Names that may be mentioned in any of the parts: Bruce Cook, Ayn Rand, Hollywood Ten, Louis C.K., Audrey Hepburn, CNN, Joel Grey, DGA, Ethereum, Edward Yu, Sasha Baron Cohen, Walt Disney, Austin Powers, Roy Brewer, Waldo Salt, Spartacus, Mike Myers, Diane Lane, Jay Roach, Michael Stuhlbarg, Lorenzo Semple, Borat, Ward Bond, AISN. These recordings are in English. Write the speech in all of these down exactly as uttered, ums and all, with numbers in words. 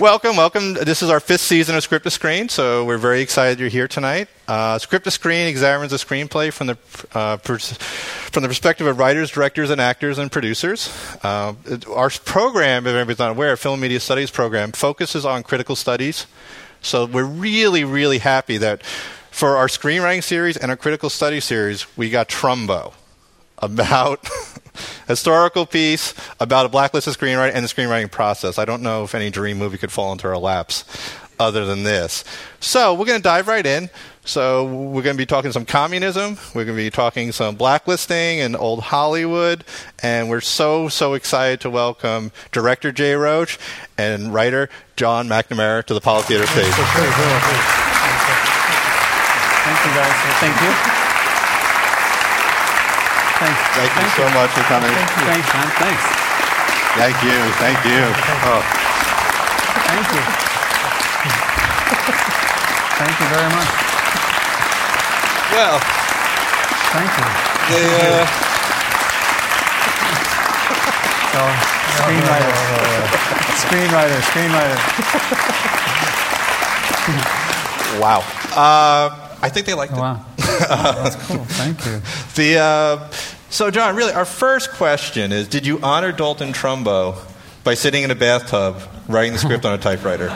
Welcome, welcome. This is our fifth season of Script to Screen, so we're very excited you're here tonight. Uh, Script to Screen examines a screenplay from the uh, pers- from the perspective of writers, directors, and actors and producers. Uh, it, our program, if anybody's not aware, Film Media Studies program, focuses on critical studies. So we're really, really happy that for our screenwriting series and our critical study series, we got Trumbo, about historical piece about a blacklisted screenwriter and the screenwriting process. I don't know if any dream movie could fall into our laps other than this. So we're going to dive right in. So we're going to be talking some communism. We're going to be talking some blacklisting and old Hollywood. And we're so, so excited to welcome director Jay Roach and writer John McNamara to the Polytheater stage. Thank you, guys. Thank you. Thanks. Thank, Thank you so you. much for coming. Thank you. Thanks, man. Thanks. Thank you. Thank you. Oh. Thank you. Thank you very much. Well. Thank you. The, uh... so, screenwriter. Screenwriter. Screenwriter. Wow. Uh, I think they liked it. Wow. Oh, that's cool. Thank you. The uh, so, John, really, our first question is, did you honor Dalton Trumbo by sitting in a bathtub writing the script on a typewriter?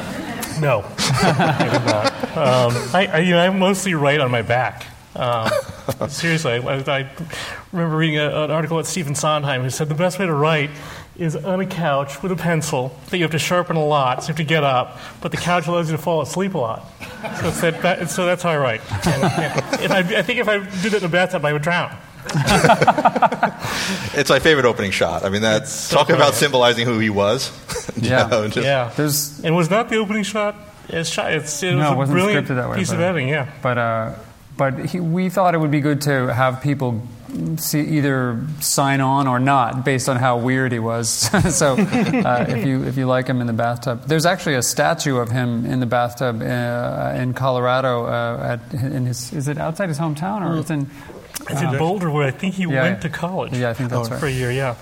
No. I did not. Um, I, I, you know, I mostly write on my back. Um, seriously, I, I remember reading a, an article about Stephen Sondheim who said the best way to write is on a couch with a pencil that you have to sharpen a lot, so you have to get up, but the couch allows you to fall asleep a lot. So, it's that, that, so that's how I write. And, and if I, I think if I did it in a bathtub, I would drown. It's my favorite opening shot. I mean, that's so talking about symbolizing who he was. Yeah. You know, just, yeah. There's, and was that the opening shot? It's, it's, it was no, it wasn't a brilliant scripted that way, piece but, of editing, yeah. But, uh, but he, we thought it would be good to have people see either sign on or not based on how weird he was. So uh, if you if you like him in the bathtub, there's actually a statue of him in the bathtub uh, in Colorado. Uh, at in his is it outside his hometown or it's in? It's uh, in Boulder, where I think he yeah, went to college. Yeah, I think that's oh, right. For a year, yeah.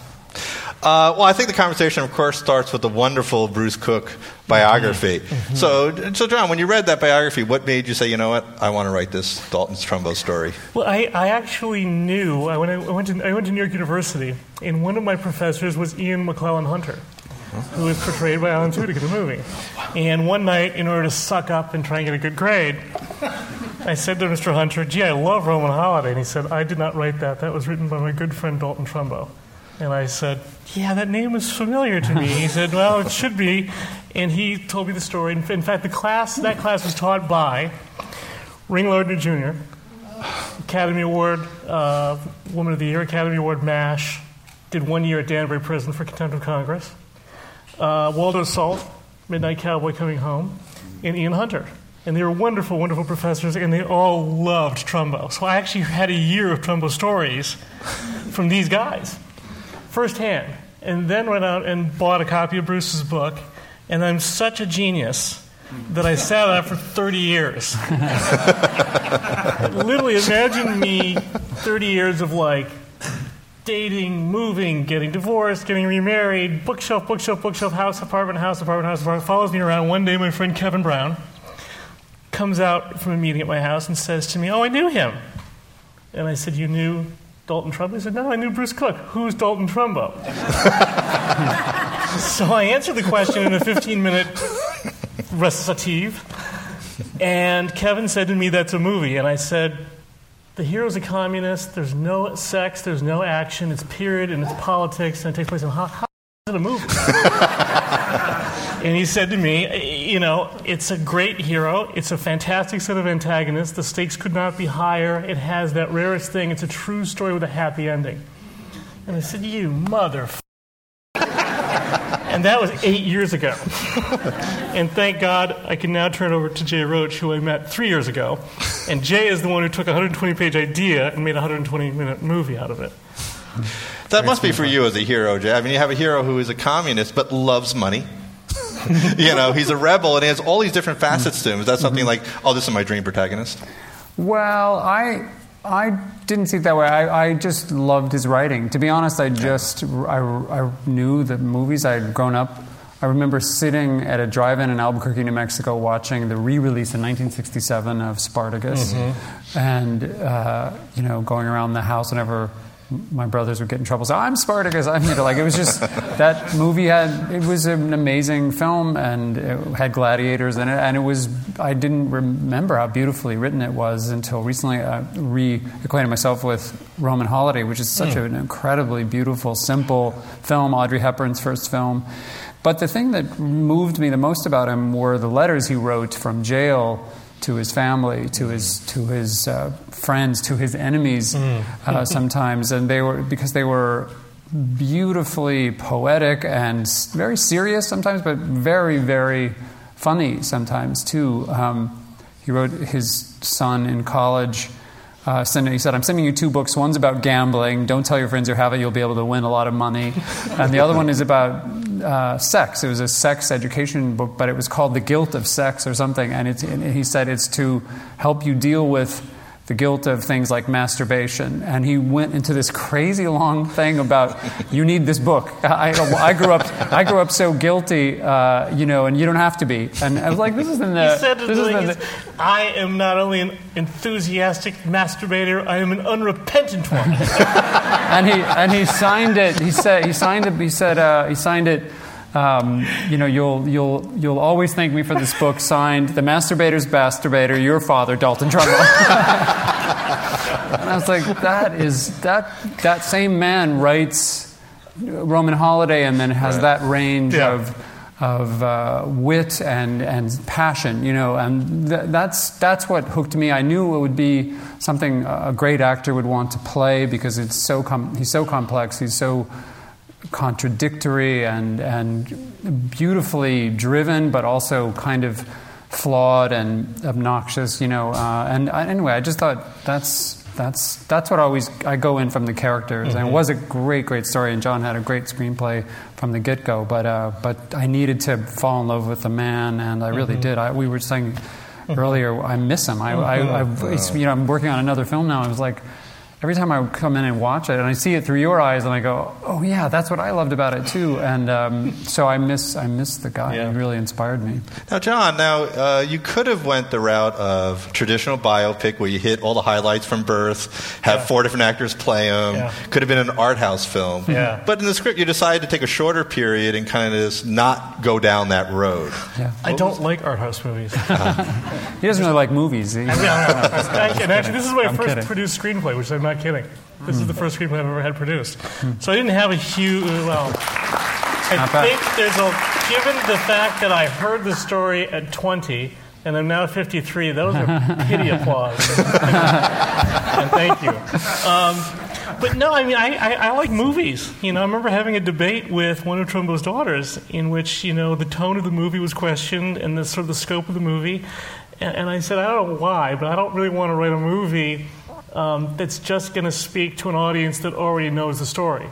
Uh, well, I think the conversation, of course, starts with the wonderful Bruce Cook biography. Mm-hmm. So, so, John, when you read that biography, what made you say, you know what, I want to write this Dalton Trumbo story? Well, I, I actually knew. I went, I, went to, I went to New York University, and one of my professors was Ian McClellan Hunter, who was portrayed by Alan Tudyk in the movie. And one night, in order to suck up and try and get a good grade, I said to Mister Hunter, gee, I love Roman Holiday. And he said, I did not write that. That was written by my good friend Dalton Trumbo. And I said, yeah, that name is familiar to me. He said, well, it should be. And he told me the story. In fact, the class that class was taught by Ring Lardner Junior, Academy Award, uh, Woman of the Year, Academy Award, MASH, did one year at Danbury Prison for contempt of Congress, uh, Waldo Salt, Midnight Cowboy Coming Home, and Ian Hunter. And they were wonderful, wonderful professors, and they all loved Trumbo. So I actually had a year of Trumbo stories from these guys. Firsthand, and then went out and bought a copy of Bruce's book, and I'm such a genius that I sat on it for thirty years. Literally, imagine me thirty years of like dating, moving, getting divorced, getting remarried, bookshelf, bookshelf, bookshelf, house, apartment, house, apartment, house, apartment, follows me around. One day, my friend Kevin Brown comes out from a meeting at my house and says to me, oh, I knew him. And I said, you knew Dalton Trumbo? He said, no, I knew Bruce Cook. Who's Dalton Trumbo? So I answered the question in a fifteen-minute recitative, and Kevin said to me, that's a movie. And I said, the hero's a communist, there's no sex, there's no action, it's period, and it's politics, and it takes place in, how, how is it a movie? And he said to me, you know, it's a great hero. It's a fantastic set of antagonists. The stakes could not be higher. It has that rarest thing. It's a true story with a happy ending. And I said, you motherfucker. And that was eight years ago. And thank God I can now turn over to Jay Roach, who I met three years ago. And Jay is the one who took a one hundred twenty page idea and made a one hundred twenty minute movie out of it. That must be for you as a hero, Jay. I mean, you have a hero who is a communist but loves money. You know, he's a rebel, and he has all these different facets to him. Is that something mm-hmm. like, oh, this is my dream protagonist? Well, I... I didn't see it that way. I, I just loved his writing. To be honest, I just I, I knew the movies I had grown up. I remember sitting at a drive-in in Albuquerque, New Mexico, watching the re-release in nineteen sixty-seven of Spartacus, mm-hmm. and uh, you know, going around the house whenever my brothers would get in trouble. So I'm Spartacus. I'm you know, like it was just that movie had it was an amazing film, and it had gladiators in it, and it was I didn't remember how beautifully written it was until recently. I reacquainted myself with Roman Holiday, which is such mm. an incredibly beautiful, simple film. Audrey Hepburn's first film. But the thing that moved me the most about him were the letters he wrote from jail to his family, to his to his uh, friends, to his enemies, mm. uh, sometimes, and they were because they were beautifully poetic and very serious sometimes, but very very funny sometimes too. Um, he wrote his son in college. Uh, send, he said, I'm sending you two books. One's about gambling. Don't tell your friends you have it. You'll be able to win a lot of money. And the other one is about uh, sex. It was a sex education book, but it was called The Guilt of Sex or something. And, it's, and he said it's to help you deal with the guilt of things like masturbation. And he went into this crazy long thing about, you need this book. I, I grew up I grew up so guilty, uh, you know, and you don't have to be. And I was like, this isn't the... He said this isn't the, I am not only an enthusiastic masturbator, I am an unrepentant one. and he and he signed it. He said he signed it. He said uh, he signed it. Um, you know, you'll you'll you'll always thank me for this book. Signed, the masturbator's masturbator, your father, Dalton Trumbo. And I was like, that is that that same man writes Roman Holiday, and then has that range yeah. of of uh, wit and and passion, you know, and th- that's that's what hooked me. I knew it would be something a great actor would want to play because it's so com- he's so complex, he's so contradictory and and beautifully driven, but also kind of flawed and obnoxious, you know. Uh, and I, anyway, I just thought that's that's that's what I always I go in from the characters. Mm-hmm. And it was a great, great story, and John had a great screenplay from the get go. But uh, but I needed to fall in love with the man, and I really mm-hmm. did. I, we were saying mm-hmm. earlier, I miss him. I, mm-hmm. I, I it's, you know, I'm working on another film now. I was like. Every time I come in and watch it, and I see it through your eyes, and I go, "Oh yeah, that's what I loved about it too." And um, so I miss, I miss the guy. Yeah. He really inspired me. Now, John, now uh, you could have went the route of traditional biopic, where you hit all the highlights from birth, have yeah. four different actors play them. Yeah. Could have been an art house film. Yeah. But in the script, you decided to take a shorter period and kind of just not go down that road. Yeah. I don't was? like art house movies. Uh-huh. He doesn't really like movies. I mean, no, no, no. I, and actually, this is my I'm first kidding. produced screenplay, which I'm. I'm not kidding. This mm. is the first screenplay I've ever had produced. Mm. So I didn't have a huge... Well, I think there's a... Given the fact that I heard the story at twenty, and I'm now fifty-three, those are pity applause. And thank you. Um, but no, I mean, I, I, I like movies. You know, I remember having a debate with one of Trumbo's daughters in which, you know, the tone of the movie was questioned and the sort of the scope of the movie. And, and I said, I don't know why, but I don't really want to write a movie... Um, that's just going to speak to an audience that already knows the story.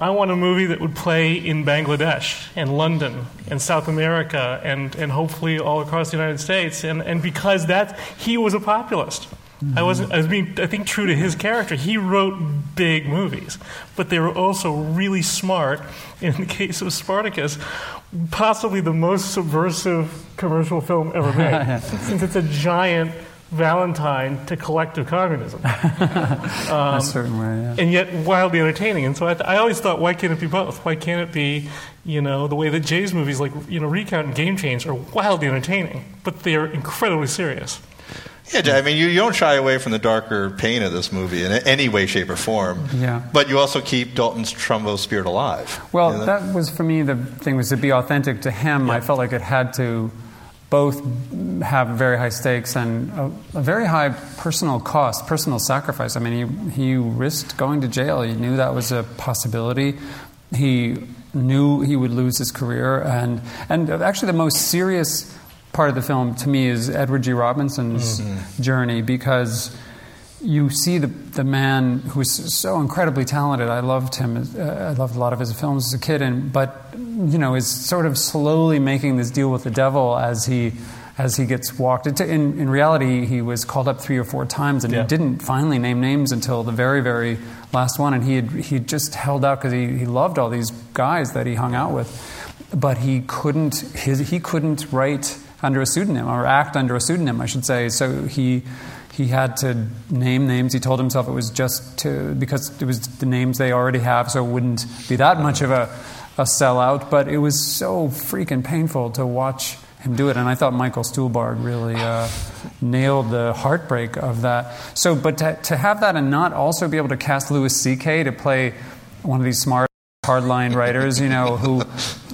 I want a movie that would play in Bangladesh and London and South America and, and hopefully all across the United States. And, and because that he was a populist. Mm-hmm. I wasn't. I was being, I think, true to his character. He wrote big movies, but they were also really smart. In the case of Spartacus, possibly the most subversive commercial film ever made, since it's a giant... Valentine to collective communism. Um, a certain way, yeah. And yet wildly entertaining. And so I, th- I always thought, why can't it be both? Why can't it be, you know, the way that Jay's movies like, you know, Recount and Game Change are wildly entertaining, but they are incredibly serious. Yeah, Jay, I mean, you, you don't shy away from the darker pain of this movie in any way, shape, or form. Yeah. But you also keep Dalton Trumbo's spirit alive. Well, you know? That was, for me, the thing was to be authentic to him. Yeah. I felt like it had to... both have very high stakes and a, a very high personal cost, personal sacrifice. I mean, he, he risked going to jail. He knew that was a possibility. He knew he would lose his career. And and actually the most serious part of the film to me is Edward G. Robinson's mm-hmm. journey because you see the the man who's so incredibly talented. I loved him. Uh, I loved a lot of his films as a kid, and but you know is sort of slowly making this deal with the devil as he as he gets walked. It, in in reality, he was called up three or four times, and yeah. he didn't finally name names until the very very last one. And he had, he just held out because he he loved all these guys that he hung out with, but he couldn't his he couldn't write under a pseudonym or act under a pseudonym, I should say. So he. He had to name names. He told himself it was just to, because it was the names they already have, so it wouldn't be that much of a, a sellout. But it was so freaking painful to watch him do it. And I thought Michael Stuhlbarg really uh, nailed the heartbreak of that. So, but to, to have that and not also be able to cast Louis C K to play one of these smart, hardline writers, you know, who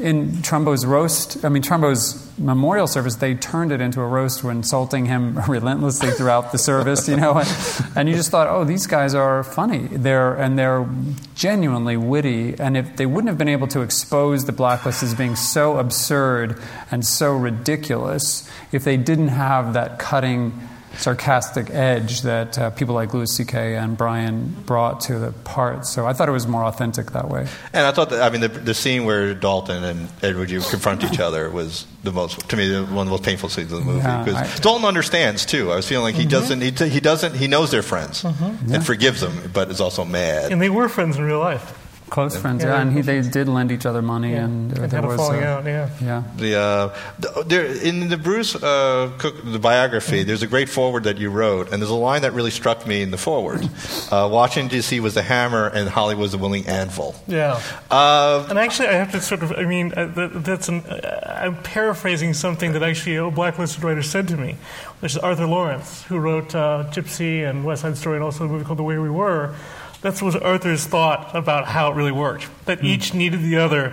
in Trumbo's roast, I mean, Trumbo's memorial service, they turned it into a roast, were insulting him relentlessly throughout the service, you know, and, and you just thought, oh, these guys are funny. They're and they're genuinely witty, and if they wouldn't have been able to expose the Blacklist as being so absurd and so ridiculous, if they didn't have that cutting, sarcastic edge that uh, people like Louis C K and Bryan brought to the part. So I thought it was more authentic that way. And I thought that, I mean, the, the scene where Dalton and Edward Yu confront each other was the most, to me, one of the most painful scenes of the movie. Because yeah, Dalton understands, too. I was feeling like he mm-hmm. doesn't, he, he doesn't, he knows they're friends mm-hmm. yeah. and forgives them, but is also mad. And they were friends in real life. Close friends, yeah, yeah and he, they did lend each other money, yeah. and uh, there was falling a, out, yeah, yeah. The, uh, the there, in the Bruce uh, Cook the biography, mm-hmm. there's a great foreword that you wrote, and there's a line that really struck me in the foreword. Uh, Washington D C was the hammer, and Hollywood was the willing anvil. Yeah, uh, and actually, I have to sort of, I mean, uh, that, that's an, uh, I'm paraphrasing something that actually a blacklisted writer said to me, which is Arthur Laurents, who wrote uh, Gypsy and West Side Story, and also a movie called The Way We Were. That's what Arthur's thought about how it really worked, that mm. each needed the other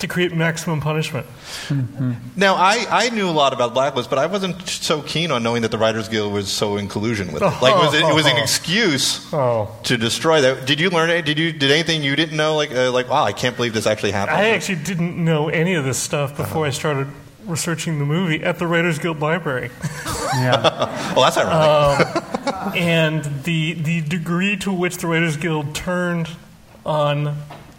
to create maximum punishment. Mm-hmm. Now, I, I knew a lot about Blacklist, but I wasn't so keen on knowing that the Writers Guild was so in collusion with it. Like, it was, it, it was an excuse oh. to destroy that. Did you learn it? Did you did anything you didn't know? Like, uh, like wow, I can't believe this actually happened. I actually didn't know any of this stuff before uh-huh. I started researching the movie at the Writers Guild Library. Yeah. Well, that's ironic. Um, and the the degree to which the Writers Guild turned on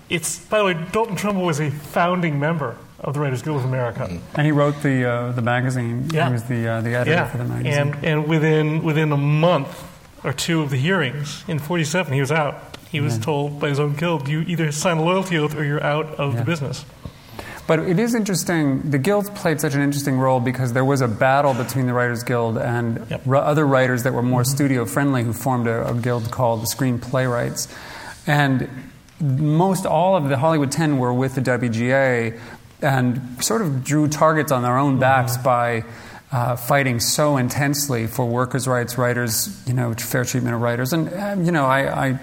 its... By the way, Dalton Trumbo was a founding member of the Writers Guild of America. And he wrote the uh, the magazine. Yeah. He was the uh, the editor yeah. for the magazine. And and within within a month or two of the hearings, in forty-seven, he was out. He was yeah. told by his own guild, you either sign a loyalty oath or you're out of yeah. the business. But it is interesting, the Guild played such an interesting role because there was a battle between the Writers Guild and yep. r- other writers that were more mm-hmm. studio-friendly who formed a, a guild called the Screen Playwrights. And most all of the Hollywood Ten were with the W G A and sort of drew targets on their own backs mm-hmm. by uh, fighting so intensely for workers' rights, writers, you know, fair treatment of writers. And, uh, you know, I... I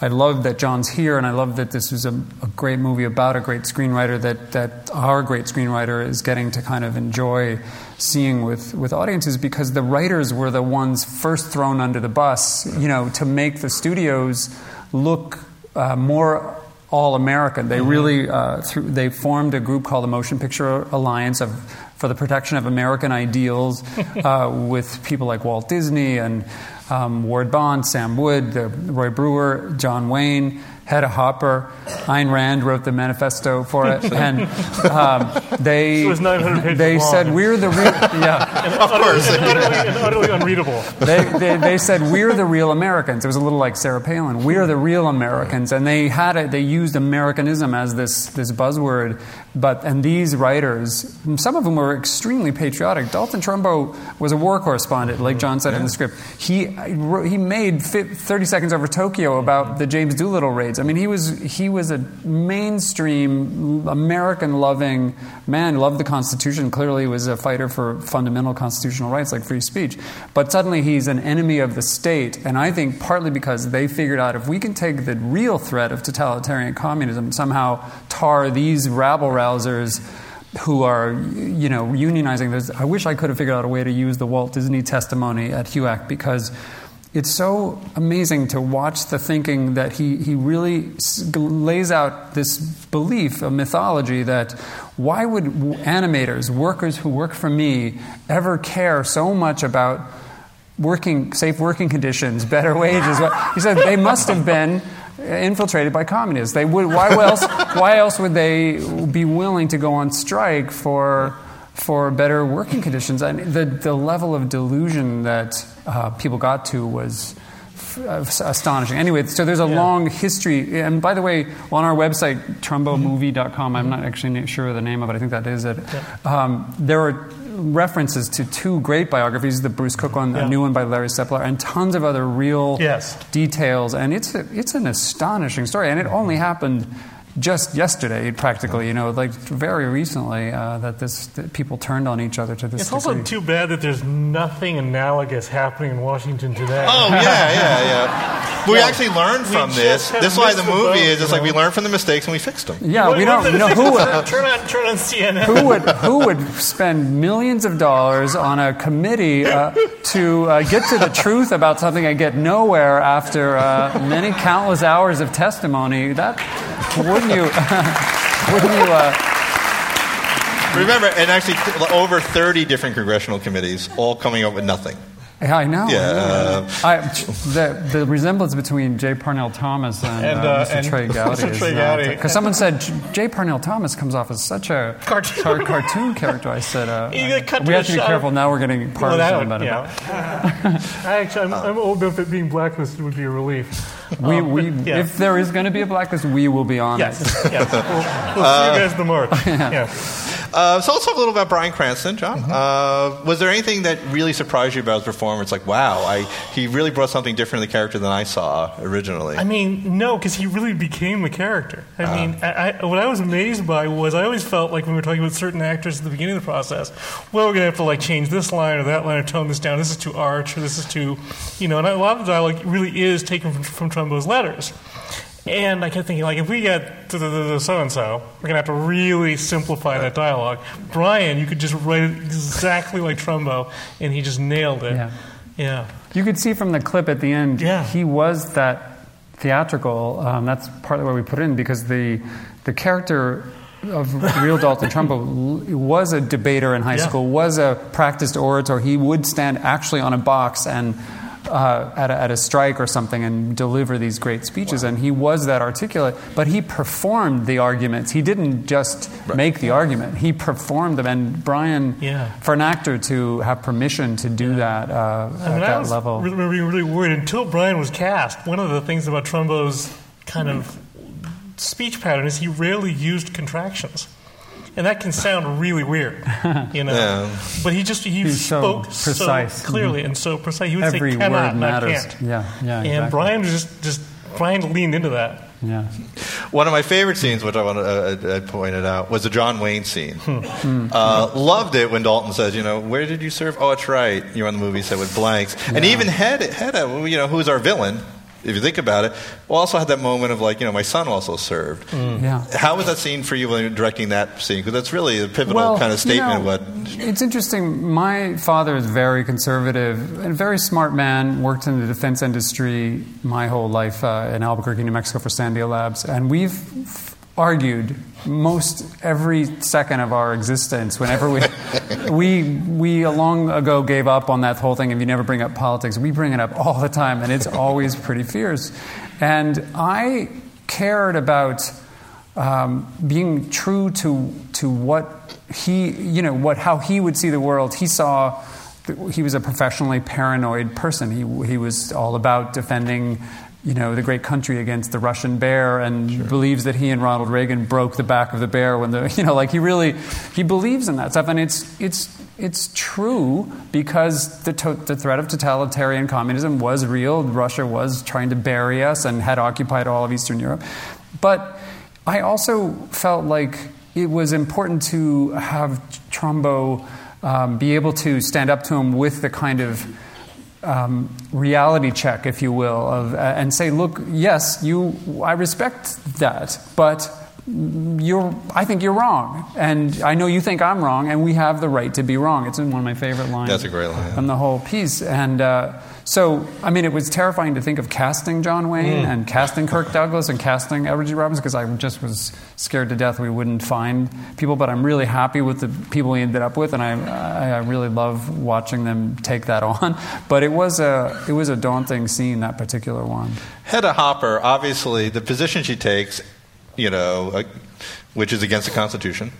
I love that John's here, and I love that this is a, a great movie about a great screenwriter that, that our great screenwriter is getting to kind of enjoy seeing with, with audiences, because the writers were the ones first thrown under the bus, you know, to make the studios look uh, more all-American. They really uh, through, they formed a group called the Motion Picture Alliance of for the protection of American ideals uh, with people like Walt Disney and um, Ward Bond, Sam Wood, the, Roy Brewer, John Wayne, Hedda Hopper. Ayn Rand wrote the manifesto for it, and um, they it was they long. said we're the real yeah and of course and utterly, and utterly unreadable. They, they they said we're the real Americans. It was a little like Sarah Palin. We're the real Americans, and they had it. They used Americanism as this this buzzword. But and these writers, some of them were extremely patriotic. Dalton Trumbo was a war correspondent, like John said yeah. in the script. He he made thirty Seconds Over Tokyo about the James Doolittle raids. I mean, he was he was a mainstream American-loving man. Loved the Constitution. Clearly, was a fighter for fundamental constitutional rights like free speech. But suddenly, he's an enemy of the state. And I think partly because they figured out if we can take the real threat of totalitarian communism, somehow tar these rabble rousers who are, you know, unionizing. There's, I wish I could have figured out a way to use the Walt Disney testimony at H U A C, because it's so amazing to watch the thinking that he, he really lays out this belief, a mythology that why would animators, workers who work for me, ever care so much about working, safe working conditions, better wages. He said they must have been infiltrated by communists. They would. Why else? Why else would they be willing to go on strike for for better working conditions? And the the level of delusion that uh, people got to was astonishing. Anyway, so there's a yeah. long history. And by the way, on our website, trumbo movie dot com, I'm not actually sure of the name of it. I think that is it. Yeah. Um, there are references to two great biographies, the Bruce Cook one, yeah. a new one by Larry Sepler, and tons of other real yes. details. And it's a, it's an astonishing story. And it only happened just yesterday, practically, you know, like very recently, uh, that this that people turned on each other to this. It's degree. Also too bad that there's nothing analogous happening in Washington today. Oh yeah, yeah, yeah. We yeah. actually learned from we this. This is why the movie is. It's like we learned from the mistakes and we fixed them. Yeah, what, we don't know who would turn on turn on C N N. Who would who would spend millions of dollars on a committee uh, to uh, get to the truth about something and get nowhere after uh, many countless hours of testimony? That. Wouldn't you? Wouldn't you? Uh... Remember, and actually, th- over thirty different congressional committees, all coming up with nothing. Yeah, I know. Yeah. Uh, I, the, the resemblance between J. Parnell Thomas and, and, uh, uh, Mister and Trey Gowdy. Because uh, someone said J. Parnell Thomas comes off as such a cartoon, cartoon character. I said, uh, I, we have to be shot. Careful. Now we're getting partisan about it. Actually, I'm, I'm old enough that being blacklisted would be a relief. We, um, we, yeah. If there is going to be a blacklist, we will be on yes. it. Yes. We'll, we'll uh, see you guys in the March. Yeah. Yeah. Uh, so let's talk a little about Bryan Cranston, John. Mm-hmm. Uh, was there anything that really surprised you about his performance? Like, wow, I, he really brought something different to the character than I saw originally. I mean, no, because he really became the character. I uh. mean, I, I, what I was amazed by was I always felt like when we were talking about certain actors at the beginning of the process, well, we're going to have to like change this line or that line or tone this down. This is too arch or this is too, you know, and a lot of the dialogue really is taken from, from Trumbo's letters. And I kept thinking, like, if we get to the, the, the so-and-so, we're going to have to really simplify that dialogue. Bryan, you could just write it exactly like Trumbo, and he just nailed it. Yeah. yeah. You could see from the clip at the end, yeah. he was that theatrical. Um, that's partly where we put it in, because the the character of real Dalton Trumbo was a debater in high yeah. school, was a practiced orator. He would stand actually on a box and... Uh, at, a, at a strike or something and deliver these great speeches. Wow. And he was that articulate, but he performed the arguments. He didn't just right. make the argument. He performed them. And Bryan, yeah. for an actor to have permission to do yeah. that uh, I mean, at that level. I was really, really worried until Bryan was cast. One of the things about Trumbo's kind mm. of speech pattern is he rarely used contractions. And that can sound really weird, you know. Yeah. But he just he He's spoke so, so clearly mm-hmm. and so precise. He would Every say, "Cannot, word matters." Not can't. Yeah, yeah. And exactly. Bryan just just Bryan leaned into that. Yeah. One of my favorite scenes, which I want to uh, I pointed out, was the John Wayne scene. Hmm. Uh, loved it when Dalton says, "You know, where did you serve? Oh, that's right. You're on the movie set with blanks." Yeah. And even Hedda, Hedda, you know, who's our villain. If you think about it, we also had that moment of like, you know, my son also served. Mm. Yeah. How was that scene for you when you were directing that scene? Because that's really a pivotal well, kind of statement. You know, of what it's interesting. My father is very conservative and a very smart man. Worked in the defense industry my whole life uh, in Albuquerque, New Mexico, for Sandia Labs, and we've argued most every second of our existence. Whenever we we we long ago gave up on that whole thing, if you never bring up politics, we bring it up all the time, and it's always pretty fierce. And I cared about um, being true to to what he, you know, what how he would see the world. He saw. He was a professionally paranoid person. He he was all about defending, you know, the great country against the Russian bear, and sure. believes that he and Ronald Reagan broke the back of the bear when the, you know, like he really, he believes in that stuff. And it's it's it's true because the to- the threat of totalitarian communism was real. Russia was trying to bury us and had occupied all of Eastern Europe. But I also felt like it was important to have Trumbo um, be able to stand up to him with the kind of Um, reality check, if you will, of, uh, and say, look, yes, you, I respect that, but You're, I think you're wrong, and I know you think I'm wrong, and we have the right to be wrong. It's in one of my favorite lines. That's a great line. On the whole piece, and uh, so I mean, it was terrifying to think of casting John Wayne mm. and casting Kirk Douglas and casting Edward G. Robinson, because I just was scared to death we wouldn't find people. But I'm really happy with the people we ended up with, and I, I really love watching them take that on. But it was a, it was a daunting scene, that particular one. Hedda Hopper, obviously, the position she takes, you know, which is against the Constitution.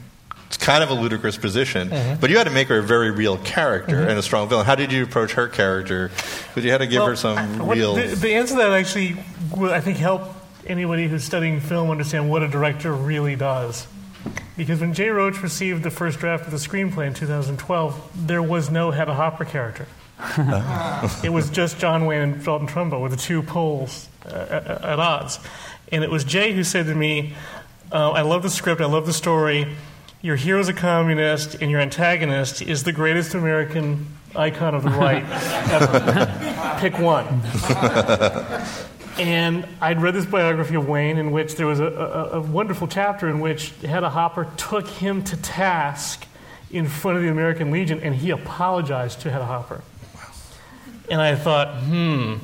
It's kind of a ludicrous position, mm-hmm. but you had to make her a very real character mm-hmm. and a strong villain. How did you approach her character? Because you had to give well, her some I, what, real... The, the answer to that actually will, I think, help anybody who's studying film understand what a director really does. Because when Jay Roach received the first draft of the screenplay in two thousand twelve, there was no Hedda Hopper character. It was just John Wayne and Dalton Trumbo with the two poles uh, at, at odds. And it was Jay who said to me, uh, I love the script, I love the story. Your hero's a communist, and your antagonist is the greatest American icon of the right ever. Pick one. And I'd read this biography of Wayne in which there was a, a, a wonderful chapter in which Hedda Hopper took him to task in front of the American Legion, and he apologized to Hedda Hopper. And I thought, hmm...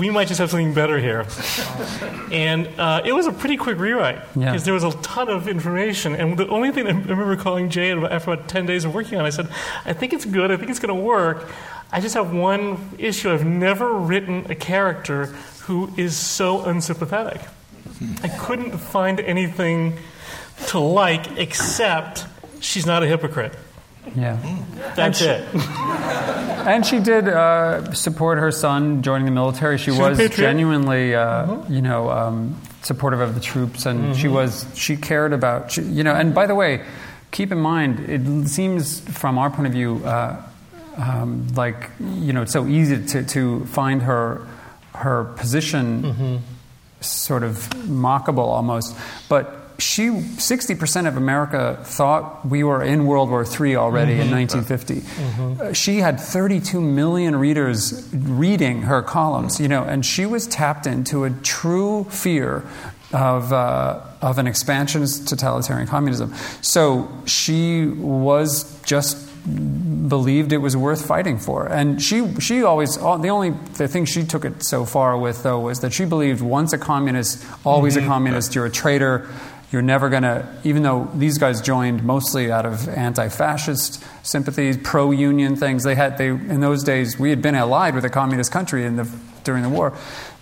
we might just have something better here. And uh, it was a pretty quick rewrite, because yeah. there was a ton of information. And the only thing I remember calling Jay after about ten days of working on it, I said, I think it's good, I think it's going to work. I just have one issue. I've never written a character who is so unsympathetic. I couldn't find anything to like except she's not a hypocrite. Yeah. That's and she, it. And she did uh, support her son joining the military. She, she was genuinely, uh, mm-hmm. you know, um, supportive of the troops, and mm-hmm. she was, she cared about, she, you know, and by the way, keep in mind, it seems from our point of view, uh, um, like, you know, it's so easy to, to find her, her position mm-hmm. sort of mockable almost, but she, sixty percent of America thought we were in World War Three already mm-hmm. in nineteen fifty. Mm-hmm. Uh, she had thirty-two million readers reading her columns, you know, and she was tapped into a true fear of uh, of an expansionist totalitarian communism. So she was just believed it was worth fighting for, and she she always all, the only the thing she took it so far with though was that she believed once a communist, always mm-hmm. a communist. You're a traitor. You're never going to, even though these guys joined mostly out of anti-fascist sympathies, pro-union things. They had, they in those days, we had been allied with a communist country in the during the war.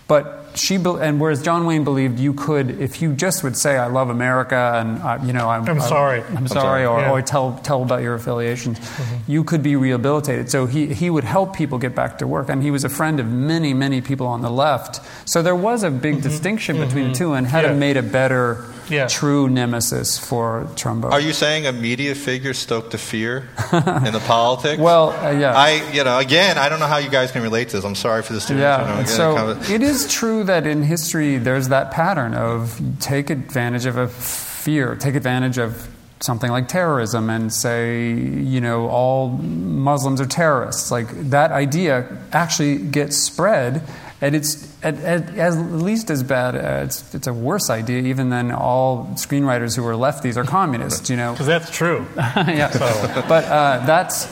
But she, and whereas John Wayne believed you could, if you just would say, I love America, and, I, you know, I'm, I'm sorry, I'm, I'm sorry, sorry. Or, yeah. or tell tell about your affiliations, mm-hmm. you could be rehabilitated. So he, he would help people get back to work. And he was a friend of many, many people on the left. So there was a big mm-hmm. distinction between mm-hmm. the two, and Hedda yeah. made a better... Yeah. true nemesis for Trumbo. Are you saying a media figure stoked the fear in the politics? Well, uh, yeah. I, you know, again, I don't know how you guys can relate to this. I'm sorry for the students. Yeah. You know, so kind of... it is true that in history there's that pattern of take advantage of a fear, take advantage of something like terrorism and say, you know, all Muslims are terrorists. Like that idea actually gets spread. And it's at, at, at least as bad. Uh, it's it's a worse idea even than all screenwriters who are lefties are communists. You know, because that's true. yeah, so. But uh, that's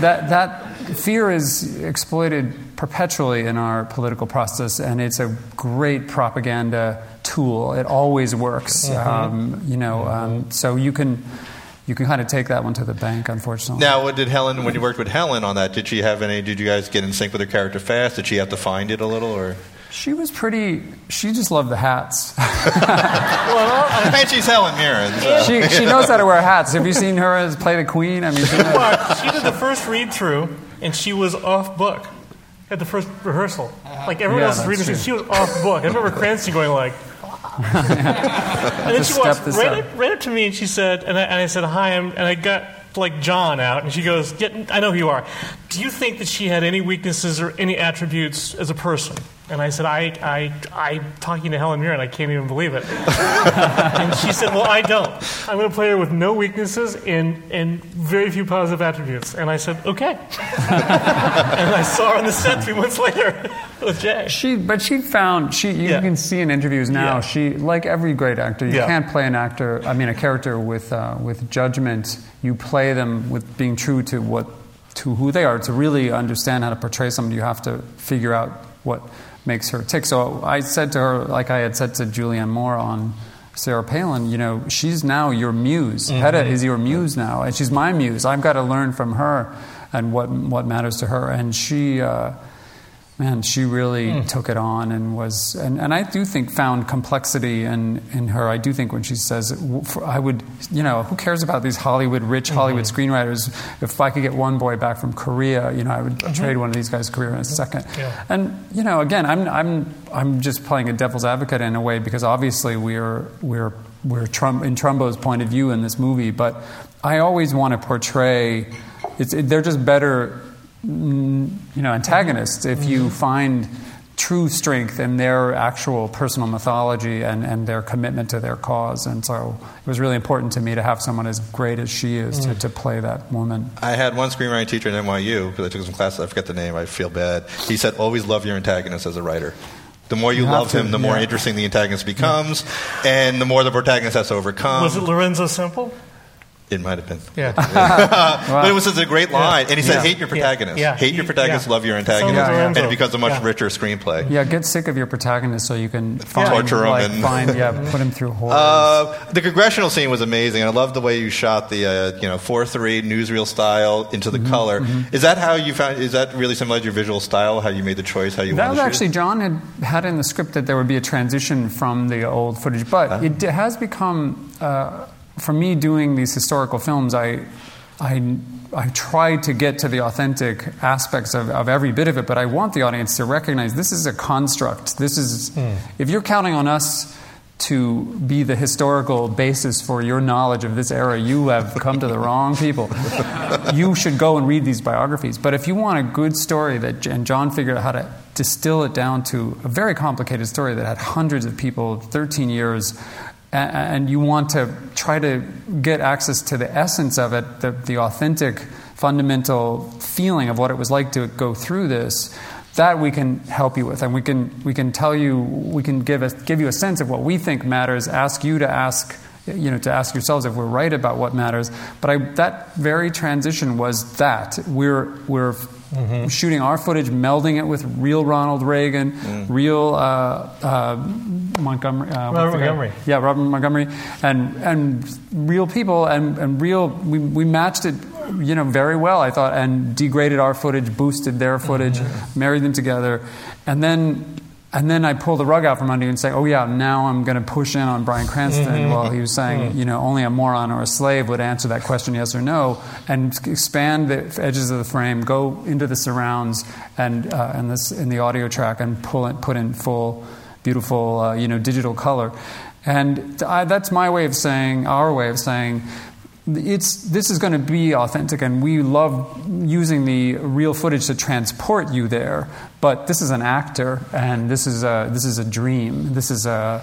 that that fear is exploited perpetually in our political process, and it's a great propaganda tool. It always works. Mm-hmm. Um, you know, um, so you can. You can kind of take that one to the bank, unfortunately. Now, what did Helen, when you worked with Helen on that, did she have any, did you guys get in sync with her character fast? Did she have to find it a little, or? She was pretty, she just loved the hats. well, I bet she's Helen Mirren. So. She, she knows how to wear hats. Have you seen her play the Queen? I mean, she, well, she did the first read-through, and she was off book at the first rehearsal. Like, everyone yeah, else was reading, true. She was off book. I remember Cranston going like, and then she walks right up, right up to me, and she said, and I, and I said, "Hi," I'm, and I got like John out, and she goes, yeah, "I know who you are. Do you think that she had any weaknesses or any attributes as a person?" And I said, I, I, I'm talking to Helen Mirren. I can't even believe it. And she said, well, I don't. I'm going to play her with no weaknesses and, and very few positive attributes. And I said, okay. And I saw her on the set three months later with Jay. She, but she found, she you yeah. can see in interviews now, yeah. she, like every great actor, you yeah. can't play an actor, I mean a character with, uh, with judgment. You play them with being true to what, to who they are. To really understand how to portray somebody, you have to figure out what makes her tick. So I said to her, like I had said to Julianne Moore on Sarah Palin, you know, she's now your muse. Mm-hmm. Hedda is your muse now, and she's my muse. I've got to learn from her and what what matters to her. And she, uh, man, she really mm. took it on and was, and, and I do think found complexity in, in her. I do think when she says, I would, you know, who cares about these Hollywood, rich Hollywood mm-hmm. screenwriters? If I could get one boy back from Korea, you know, I would mm-hmm. trade one of these guys' career in a second. Yeah. And, you know, again, I'm, I'm, I'm just playing a devil's advocate in a way, because obviously we're, we're, we're Trump, in Trumbo's point of view in this movie, but I always want to portray, it's, it, they're just better, you know, antagonists if you find true strength in their actual personal mythology and, and their commitment to their cause. And so it was really important to me to have someone as great as she is to, to play that woman. I had one screenwriting teacher at N Y U, because I took some classes, I forget the name, I feel bad. He said, always love your antagonist as a writer. The more you, you love to, him, the yeah. more interesting the antagonist becomes, yeah. and the more the protagonist has to overcome. Was it Lorenzo Semple? It might have been. Yeah. Wow. But it was just a great line. Yeah. And he said, yeah. hate your protagonist. Yeah. Yeah. Hate your protagonist, yeah. love your antagonist. So yeah. And it becomes a much yeah. richer screenplay. Yeah, get sick of your protagonist so you can find, torture him. Like, and find, yeah, put him through horror. Uh, the congressional scene was amazing. I love the way you shot the uh, you know, four three newsreel style into the mm-hmm. color. Mm-hmm. Is that how you found, is that really similar to your visual style, how you made the choice, how you that wanted to actually, shoot? John had had in the script that there would be a transition from the old footage. But uh-huh. it has become... Uh, for me, doing these historical films, I, I, I try to get to the authentic aspects of, of every bit of it, but I want the audience to recognize this is a construct. This is, mm. if you're counting on us to be the historical basis for your knowledge of this era, you have come to the wrong people. You should go and read these biographies. But if you want a good story, that, and John figured out how to distill it down to a very complicated story that had hundreds of people, thirteen years, and you want to try to get access to the essence of it, the, the authentic, fundamental feeling of what it was like to go through this, that we can help you with. And we can we can tell you, we can give a, give you a sense of what we think matters, ask you to ask, you know, to ask yourselves if we're right about what matters. But I, that very transition was that. We're... we're Mm-hmm. shooting our footage, melding it with real Ronald Reagan, mm. real uh, uh, Montgomery, uh, Robert Montgomery, yeah, Robert Montgomery, and and real people, and, and real. We, we matched it, you know, very well, I thought, and degraded our footage, boosted their footage, mm-hmm. married them together, and then. And then I pull the rug out from under you and say, oh, yeah, now I'm going to push in on Bryan Cranston mm-hmm. while he was saying, mm. you know, only a moron or a slave would answer that question, yes or no, and expand the edges of the frame, go into the surrounds and uh, and this in the audio track and pull it, put in full, beautiful, uh, you know, digital color. And I, that's my way of saying, our way of saying, It's this is going to be authentic, and we love using the real footage to transport you there. But this is an actor, and this is a this is a dream. This is a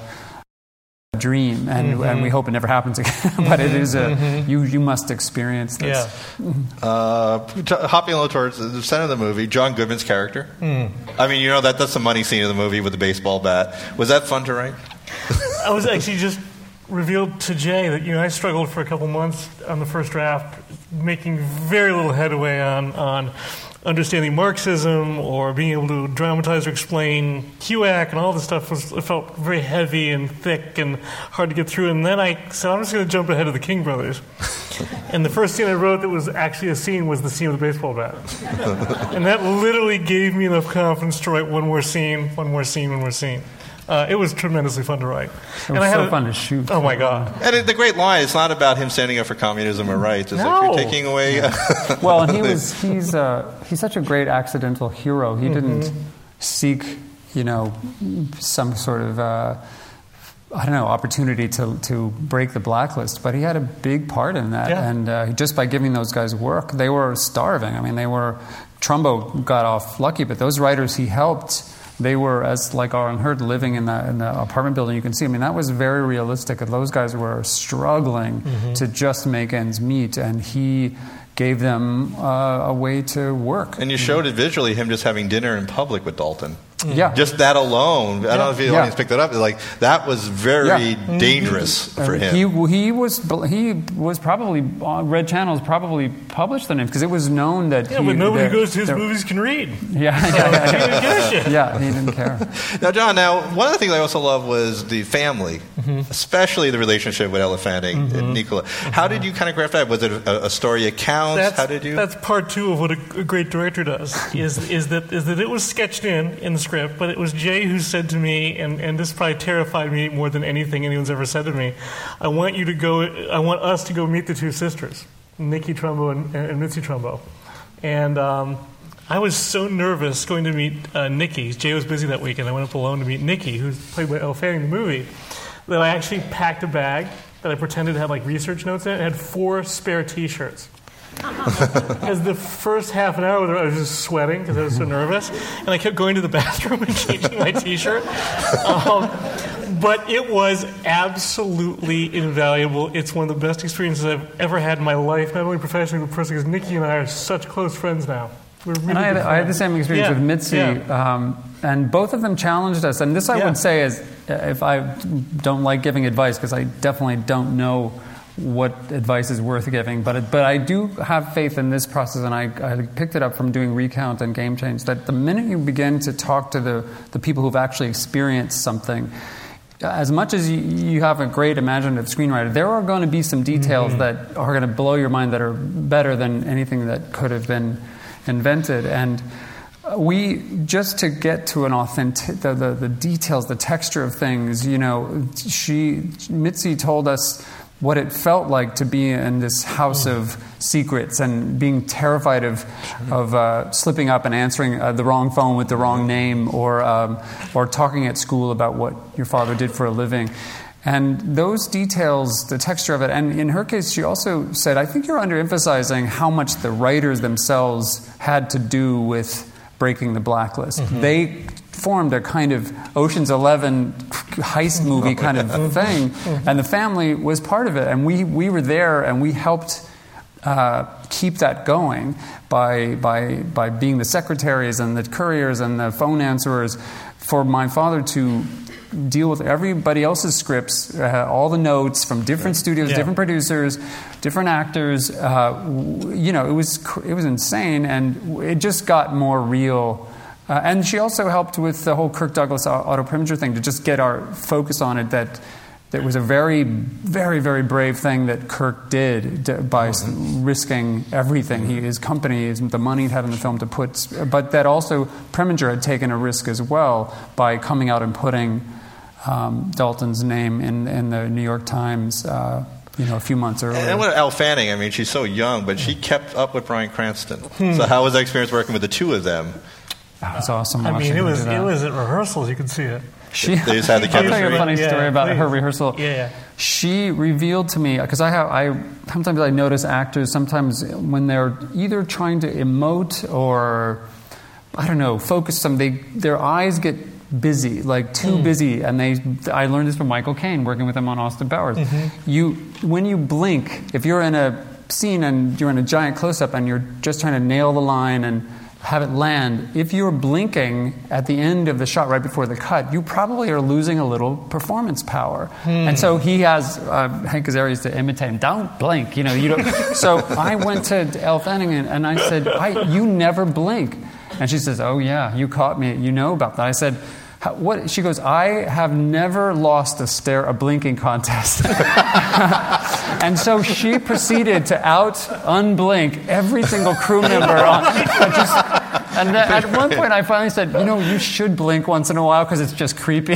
dream, and, mm-hmm. and we hope it never happens again. But it is a mm-hmm. you you must experience this. Yeah. uh, t- hopping a little towards the center of the movie, John Goodman's character. Mm. I mean, you know that that's the money scene of the movie with the baseball bat. Was that fun to write? I was actually just. revealed to Jay that, you know, I struggled for a couple months on the first draft, making very little headway on, on understanding Marxism or being able to dramatize or explain H U A C, and all this stuff was, it felt very heavy and thick and hard to get through. And then I said, I'm just going to jump ahead of the King brothers. And the first scene I wrote that was actually a scene was the scene with the baseball bat. And that literally gave me enough confidence to write one more scene, one more scene, one more scene. Uh, it was tremendously fun to write. It was and I so had a, fun to shoot. Oh, my God. And it, the great line, it's not about him standing up for communism or rights. It's no. like you're taking away... Well, and he was, he's, uh, he's such a great accidental hero. He mm-hmm. didn't seek, you know, some sort of... Uh, I don't know, opportunity to to break the blacklist, but he had a big part in that. Yeah. And uh, just by giving those guys work, they were starving. I mean, they were... Trumbo got off lucky, but those writers he helped... they were, as like Alan Hurd, living in that in the apartment building. You can see, I mean, that was very realistic. Those guys were struggling mm-hmm. to just make ends meet, and he gave them uh, a way to work. And you showed it visually, him just having dinner in public with Dalton. Yeah. Just that alone. I don't yeah. know if the audience yeah. picked that up. Like, that was very yeah. dangerous mm-hmm. for him. He, he, was, he was probably, Red Channels probably published the name, because it was known that yeah, he... Yeah, but nobody who goes to his movies can read. Yeah. So yeah, yeah, yeah. He didn't give a shit. Yeah, he didn't care. Now, John, now, one of the things I also loved was the family, mm-hmm. especially the relationship with Elle Fanning mm-hmm. and Nicola. Mm-hmm. How did you kind of craft that? Was it a, a story account? That's, How did you... That's part two of what a, a great director does, is, is, that, is that it was sketched in in the script, but it was Jay who said to me, and, and this probably terrified me more than anything anyone's ever said to me, I want you to go, I want us to go meet the two sisters, Nikki Trumbo and, and Mitzi Trumbo. And um, I was so nervous going to meet uh, Nikki. Jay was busy that weekend. I went up alone to meet Nikki, who's played by Elle Fanning in the movie, that I actually packed a bag that I pretended had like research notes in it. It had four spare T-shirts. Because the first half an hour with her, I was just sweating because I was so nervous, and I kept going to the bathroom and changing my T-shirt. Um, but it was absolutely invaluable. It's one of the best experiences I've ever had in my life, not only professionally but personally, because Nikki and I are such close friends now. We're really and I had, I had the same experience yeah. with Mitzi, yeah. um, and both of them challenged us. And this I yeah. would say is, if I don't like giving advice, because I definitely don't know what advice is worth giving, but it, but I do have faith in this process, and I, I picked it up from doing Recount and Game Change, that the minute you begin to talk to the, the people who've actually experienced something, as much as you, you have a great imaginative screenwriter, there are going to be some details mm-hmm. that are going to blow your mind, that are better than anything that could have been invented. And we, just to get to an authentic, the, the, the details, the texture of things, you know, she, Mitzi told us what it felt like to be in this house oh. of secrets and being terrified of sure. of uh, slipping up and answering uh, the wrong phone with the wrong name, or um, or talking at school about what your father did for a living. And those details, the texture of it, and in her case, she also said, I think you're underemphasizing how much the writers themselves had to do with breaking the blacklist. Mm-hmm. They formed a kind of Ocean's Eleven heist movie kind of thing, and the family was part of it. And we, we were there, and we helped uh, keep that going by by by being the secretaries and the couriers and the phone answerers for my father to deal with everybody else's scripts, uh, all the notes from different studios, yeah. different producers, different actors. Uh, you know, it was it was insane, and it just got more real. Uh, and she also helped with the whole Kirk Douglas, Otto Preminger thing, to just get our focus on it, that that was a very, very, very brave thing that Kirk did to, by mm-hmm. risking everything, he, his company, his, the money he had in the film to put, but that also Preminger had taken a risk as well by coming out and putting um, Dalton's name in, in the New York Times uh You know, a few months earlier. And with Elle Fanning, I mean, she's so young, but she kept up with Bryan Cranston. Hmm. So how was that experience working with the two of them? That was awesome. I mean, it was it was at rehearsals. You could see it. She, they just had the chemistry. I'll tell you a funny yeah, story about please. her rehearsal. Yeah, yeah. She revealed to me, because I have, I sometimes I notice actors sometimes when they're either trying to emote or I don't know, focus some. They their eyes get busy, like too mm. busy, and they. I learned this from Michael Caine, working with him on Austin Powers. Mm-hmm. You, when you blink, if you're in a scene and you're in a giant close-up and you're just trying to nail the line and have it land, if you're blinking at the end of the shot right before the cut, you probably are losing a little performance power. Hmm. And so he has uh, Hank Azaria to imitate him. Don't blink, you know. You don't. So I went to Elle Fanning and I said, I, "You never blink." And she says, "Oh yeah, you caught me. You know about that." I said, "What?" She goes, "I have never lost a stare, a blinking contest." And so she proceeded to out unblink every single crew member. On, just, and then at one point, I finally said, "You know, you should blink once in a while because it's just creepy."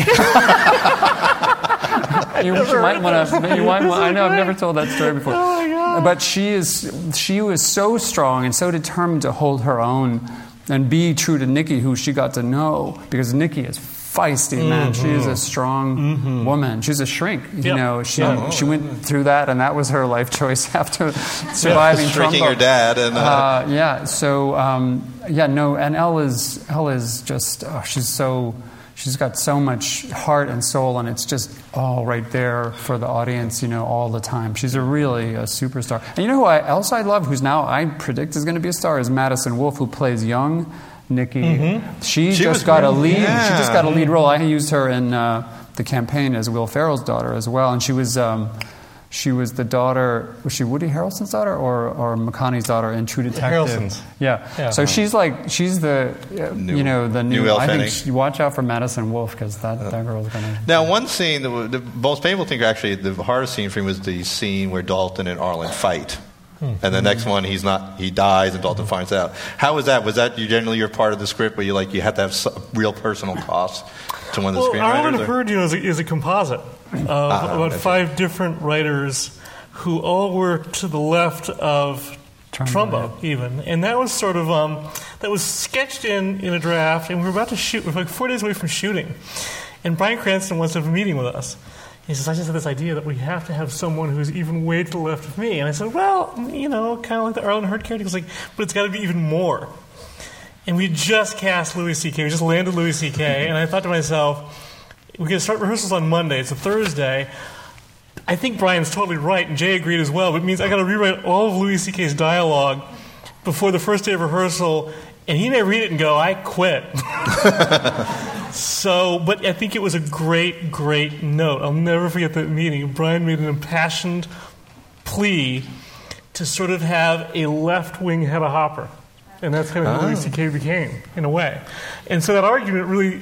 You might want to. You might want. I know. I've never told that story before. Oh my God. But she is. She was so strong and so determined to hold her own and be true to Nikki, who she got to know, because Nikki is feisty, mm-hmm. man. She is a strong mm-hmm. woman. She's a shrink. You yep. know, she yeah. she went through that, and that was her life choice after surviving yeah, shrinking Trumbo. Her dad, and uh... Uh, yeah. So um, yeah, no, and Elle is Elle is just oh, she's so. She's got so much heart and soul, and it's just all right there for the audience, you know, all the time. She's a really a superstar. And you know who I, else I love, who's now I predict is going to be a star, is Madison Wolfe, who plays young Nikki. Mm-hmm. She, she just got great. a lead. Yeah. She just got a lead role. I used her in uh, the campaign as Will Ferrell's daughter as well, and she was um, she was the daughter. Was she Woody Harrelson's daughter or or McConaughey's daughter in True Detective? Harrelson's. Yeah. yeah. So she's like she's the uh, new, you know the new. new I think she, watch out for Madison Wolfe because that, that girl's gonna. Now yeah. one scene the, the most painful thing, actually the hardest scene for me was the scene where Dalton and Arlen fight. And the next one, he's not. He dies, and Dalton finds out. How was that? Was that you generally your part of the script, where you like you had to have real personal cost to one of the well, screenwriters? Arlen Hepburn, you know, is a, is a composite of ah, about five it. different writers who all were to the left of Trumbo, Trumbo even, and that was sort of um, that was sketched in in a draft, and we were about to shoot. We were like four days away from shooting, and Bryan Cranston wants to have a meeting with us. He says, I just have this idea that we have to have someone who's even way to the left of me. And I said, well, you know, kind of like the Arlen Hurt character. He's like, but it's got to be even more. And we just cast Louis C K. We just landed Louis C K. And I thought to myself, we're going to start rehearsals on Monday. It's a Thursday. I think Brian's totally right, and Jay agreed as well. But it means I've got to rewrite all of Louis C K's dialogue before the first day of rehearsal. And he may read it and go, I quit. So, but I think it was a great, great note. I'll never forget that meeting. Bryan made an impassioned plea to sort of have a left-wing Hedda Hopper. And that's kind of what oh. Louis C K became, in a way. And so that argument really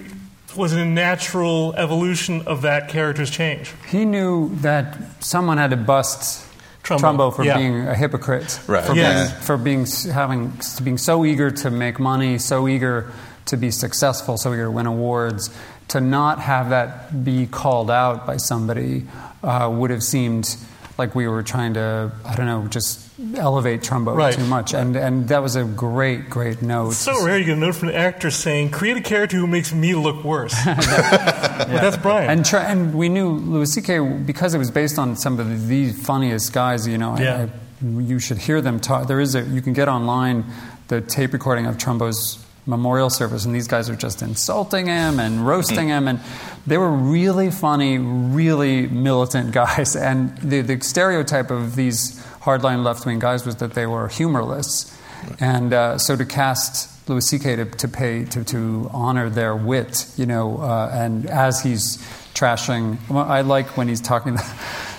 was a natural evolution of that character's change. He knew that someone had to bust Trumbo, Trumbo for yeah. being a hypocrite. Right. For, yes. being, for being, having, being so eager to make money, so eager to be successful, so you're going to win awards, to not have that be called out by somebody uh, would have seemed like we were trying to, I don't know, just elevate Trumbo right. too much. Right. And and that was a great, great note. It's so rare you get a note from an actor saying, create a character who makes me look worse. yeah. But that's Bryan. And, tra- and we knew Louis C K, because it was based on some of the funniest guys, you know, yeah. I, I, you should hear them talk. There is a, you can get online the tape recording of Trumbo's memorial service, and these guys are just insulting him and roasting him, and they were really funny, really militant guys, and the, the stereotype of these hardline left-wing guys was that they were humorless, and uh, so to cast Louis C K to, to pay to, to honor their wit, you know, uh, and as he's trashing, well, I like when he's talking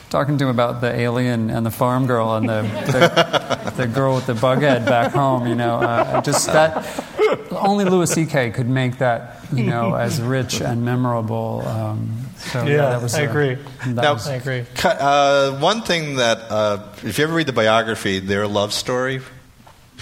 talking to him about the alien and the farm girl and the the, the girl with the bug head back home, you know, uh, just that. Only Louis C K could make that, you know, as rich and memorable. Um, so yeah, yeah that was I a, agree. That now, was, I agree. Uh, one thing that, uh, if you ever read the biography, their love story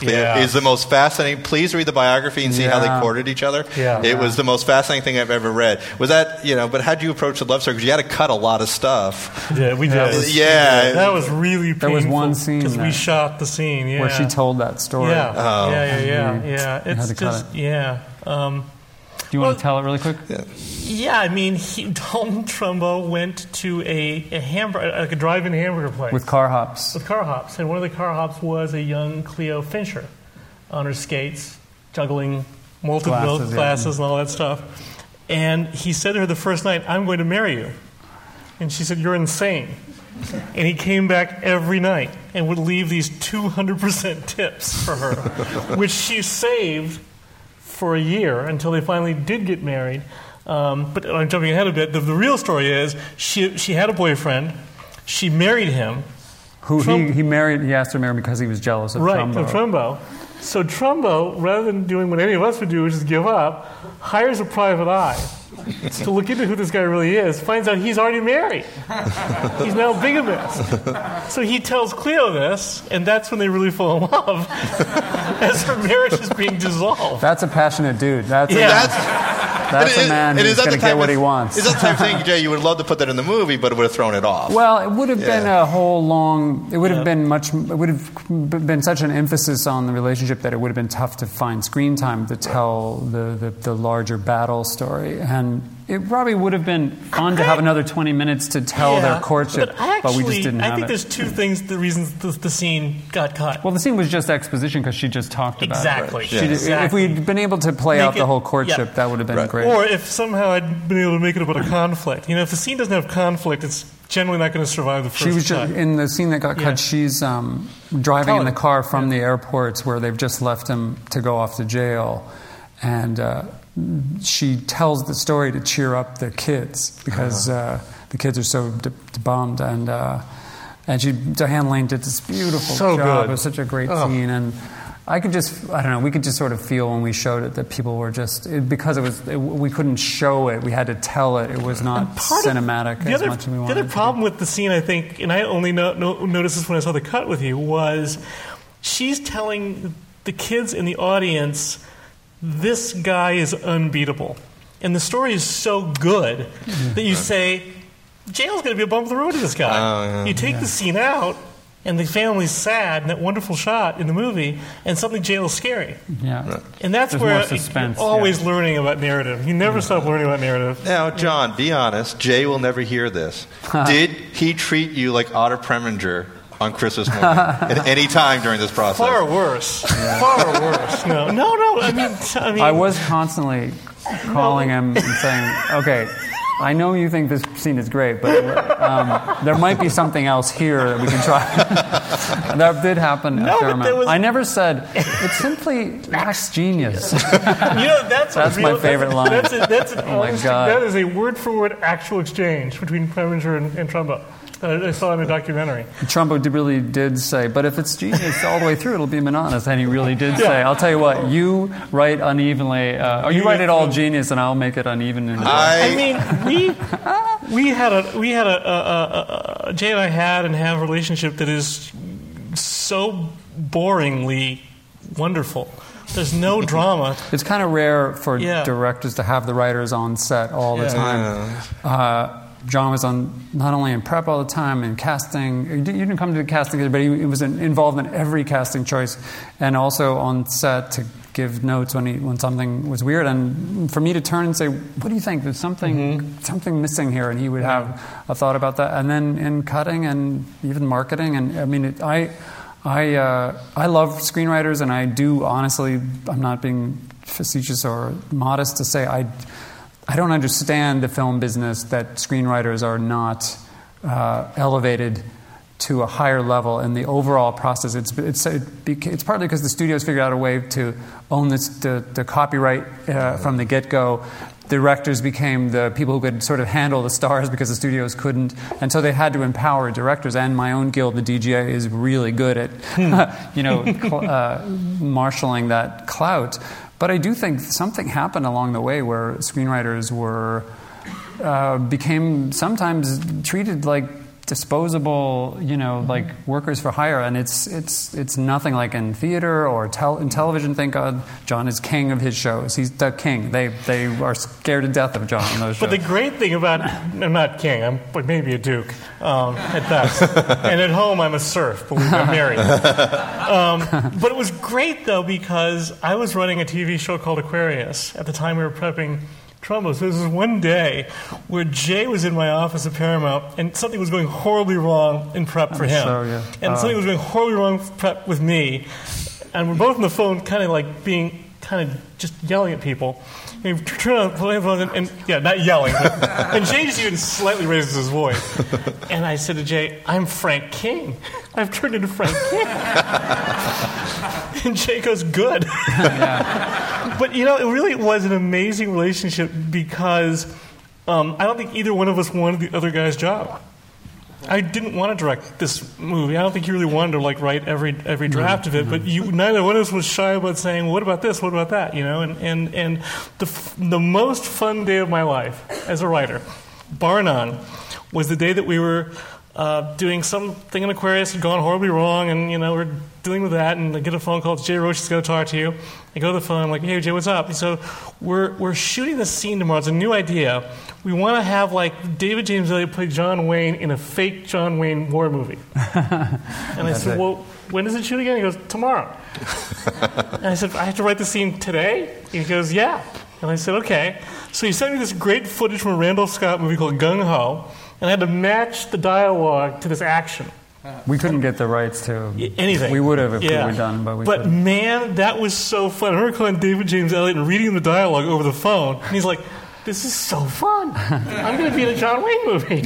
yeah. is the most fascinating. Please read the biography and see yeah. how they courted each other. Yeah. It yeah. was the most fascinating thing I've ever read. Was that, you know, but how did you approach the love story? Because you had to cut a lot of stuff. Yeah, we did. That was, yeah. That was really painful. There was one scene. Because we shot the scene, yeah. where she told that story. Yeah, oh. yeah, yeah, yeah. yeah. It's had to just, cut it. yeah. Um, Do you well, want to tell it really quick? Yeah, yeah I mean, he, Dalton Trumbo went to a, a hamburger, like a drive-in hamburger place. With car hops. With car hops. And one of the car hops was a young Cleo Fincher on her skates, juggling multiple glasses, glasses yeah. and all that stuff. And he said to her the first night, I'm going to marry you. And she said, you're insane. And he came back every night and would leave these two hundred percent tips for her, which she saved for a year until they finally did get married. Um, but I'm jumping ahead a bit. The, the real story is she she had a boyfriend. She married him. Who Trumbo, he, he married? He asked her to marry him because he was jealous of right, Trumbo. Right, of Trumbo. So Trumbo, rather than doing what any of us would do, which is give up, hires a private eye to look into who this guy really is. Finds out he's already married. He's now bigamous. So he tells Cleo this, and that's when they really fall in love. As her marriage is being dissolved. That's a passionate dude. That's yeah. a, that's, that's it, a man it, it, who's going to get what of, he wants. Is that the type of thing, Jay? You would love to put that in the movie, but it would have thrown it off. Well, it would have yeah. been a whole long. It would have yeah. been much. It would have been such an emphasis on the relationship that it would have been tough to find screen time to tell the the, the larger battle story. And It probably would have been fun I, to have another twenty minutes to tell yeah, their courtship, but, actually, but we just didn't have it. I think it. there's two things, the reasons the, the scene got cut. Well, the scene was just exposition because she just talked about exactly. it. Right? Yeah. She, exactly. If we'd been able to play make out it, the whole courtship, yeah. that would have been right. great. Or if somehow I'd been able to make it about a conflict. You know, if the scene doesn't have conflict, it's generally not going to survive the first she was just, cut. In the scene that got yeah. cut, she's um, driving oh, in the car from yeah. the airports where they've just left him to go off to jail. And... Uh, she tells the story to cheer up the kids because uh, the kids are so de- bummed, and uh, and she Diane Lane did this beautiful so job. Good. It was such a great oh. scene, and I could just I don't know. We could just sort of feel when we showed it that people were just it, because it was it, we couldn't show it. We had to tell it. It was not cinematic of, as other, much as we wanted. The other problem with the scene, I think, and I only no, no, noticed this when I saw the cut with you, was she's telling the kids in the audience, this guy is unbeatable. And the story is so good that you say, jail's going to be a bump the road to this guy. Oh, yeah, you take yeah. the scene out, and the family's sad, and that wonderful shot in the movie, and suddenly jail is scary. Yeah. Right. And that's There's where suspense, you're always yeah. learning about narrative. You never yeah. stop learning about narrative. Now, John, be honest. Jay will never hear this. Did he treat you like Otto Preminger on Christmas morning, at any time during this process? Far worse. Yeah. Far worse. No, no, no. I mean, I mean, I was constantly calling no. him and saying, okay, I know you think this scene is great, but um, there might be something else here that we can try. That did happen. No, but there was... I never said, it's simply that's genius. You know, that's that's real, my favorite that's, line. That's a, that's an oh, my God. That is a word-for-word actual exchange between Preminger and, and Trumbo. I saw in a documentary. Trumbo really did say, but if it's genius all the way through, it'll be monotonous. And he really did say, I'll tell you what, you write unevenly, uh, or you write it all genius, and I'll make it uneven. And I, I mean, we we had a we had a, a, a, a Jay and I had and have a relationship that is so boringly wonderful. There's no drama. It's kind of rare for yeah. directors to have the writers on set all the yeah. time. Yeah. Uh, John was on not only in prep all the time and casting. You didn't come to the casting, but he was involved in every casting choice, and also on set to give notes when he, when something was weird. And for me to turn and say, "What do you think? There's something mm-hmm. something missing here," and he would have mm-hmm. a thought about that. And then in cutting and even marketing, and I mean, it, I I uh, I love screenwriters, and I do honestly. I'm not being facetious or modest to say I. I don't understand the film business that screenwriters are not uh, elevated to a higher level in the overall process. It's it's it's partly because the studios figured out a way to own this, the the copyright uh, from the get-go. Directors became the people who could sort of handle the stars because the studios couldn't, and so they had to empower directors. And my own guild, the D G A, is really good at hmm. you know cl- uh, marshaling that clout. But I do think something happened along the way where screenwriters were uh, became sometimes treated like disposable, you know, like workers for hire, and it's it's it's nothing like in theater or tel- in television. Thank God, John is king of his shows. He's the king. They they are scared to death of John in those shows. But the great thing about I'm not king. I'm but maybe a duke um, at best, and at home I'm a serf. But we've been married. Um, but it was great though because I was running a T V show called Aquarius at the time we were prepping Trumbo. So this is one day where Jay was in my office at Paramount, and something was going horribly wrong in prep for I'm him, sorry, yeah. and uh, something was going horribly wrong with prep with me, and we're both on the phone, kind of like being, kind of just yelling at people. And we turn on the phone, and, and yeah, not yelling, but, and Jay just even slightly raises his voice. And I said to Jay, "I'm Frank King. I've turned into Frank King." And Jay goes, "Good." Yeah. But, you know, it really was an amazing relationship because um, I don't think either one of us wanted the other guy's job. I didn't want to direct this movie. I don't think you really wanted to, like, write every every draft mm-hmm. of it, but you, neither one of us was shy about saying, what about this, what about that, you know? And, and, and the the most fun day of my life as a writer, bar none, was the day that we were... Uh, doing something in Aquarius had gone horribly wrong, and you know we're dealing with that. And I get a phone call. It's Jay Roach. He's going to talk to you. I go to the phone. I'm like, "Hey Jay, what's up?" And so we're we're shooting this scene tomorrow. It's a new idea. We want to have like David James Elliott play John Wayne in a fake John Wayne war movie. And I said, it. "Well, when does it shoot again?" He goes, "Tomorrow." And I said, "I have to write the scene today." And he goes, "Yeah." And I said, okay. So he sent me this great footage from a Randall Scott movie called Gung Ho, and I had to match the dialogue to this action. We couldn't get the rights to anything. We would have if yeah. we were done, but we But couldn't. Man, that was so fun. I remember calling David James Elliott and reading the dialogue over the phone, and he's like, this is so fun. I'm going to be in a John Wayne movie.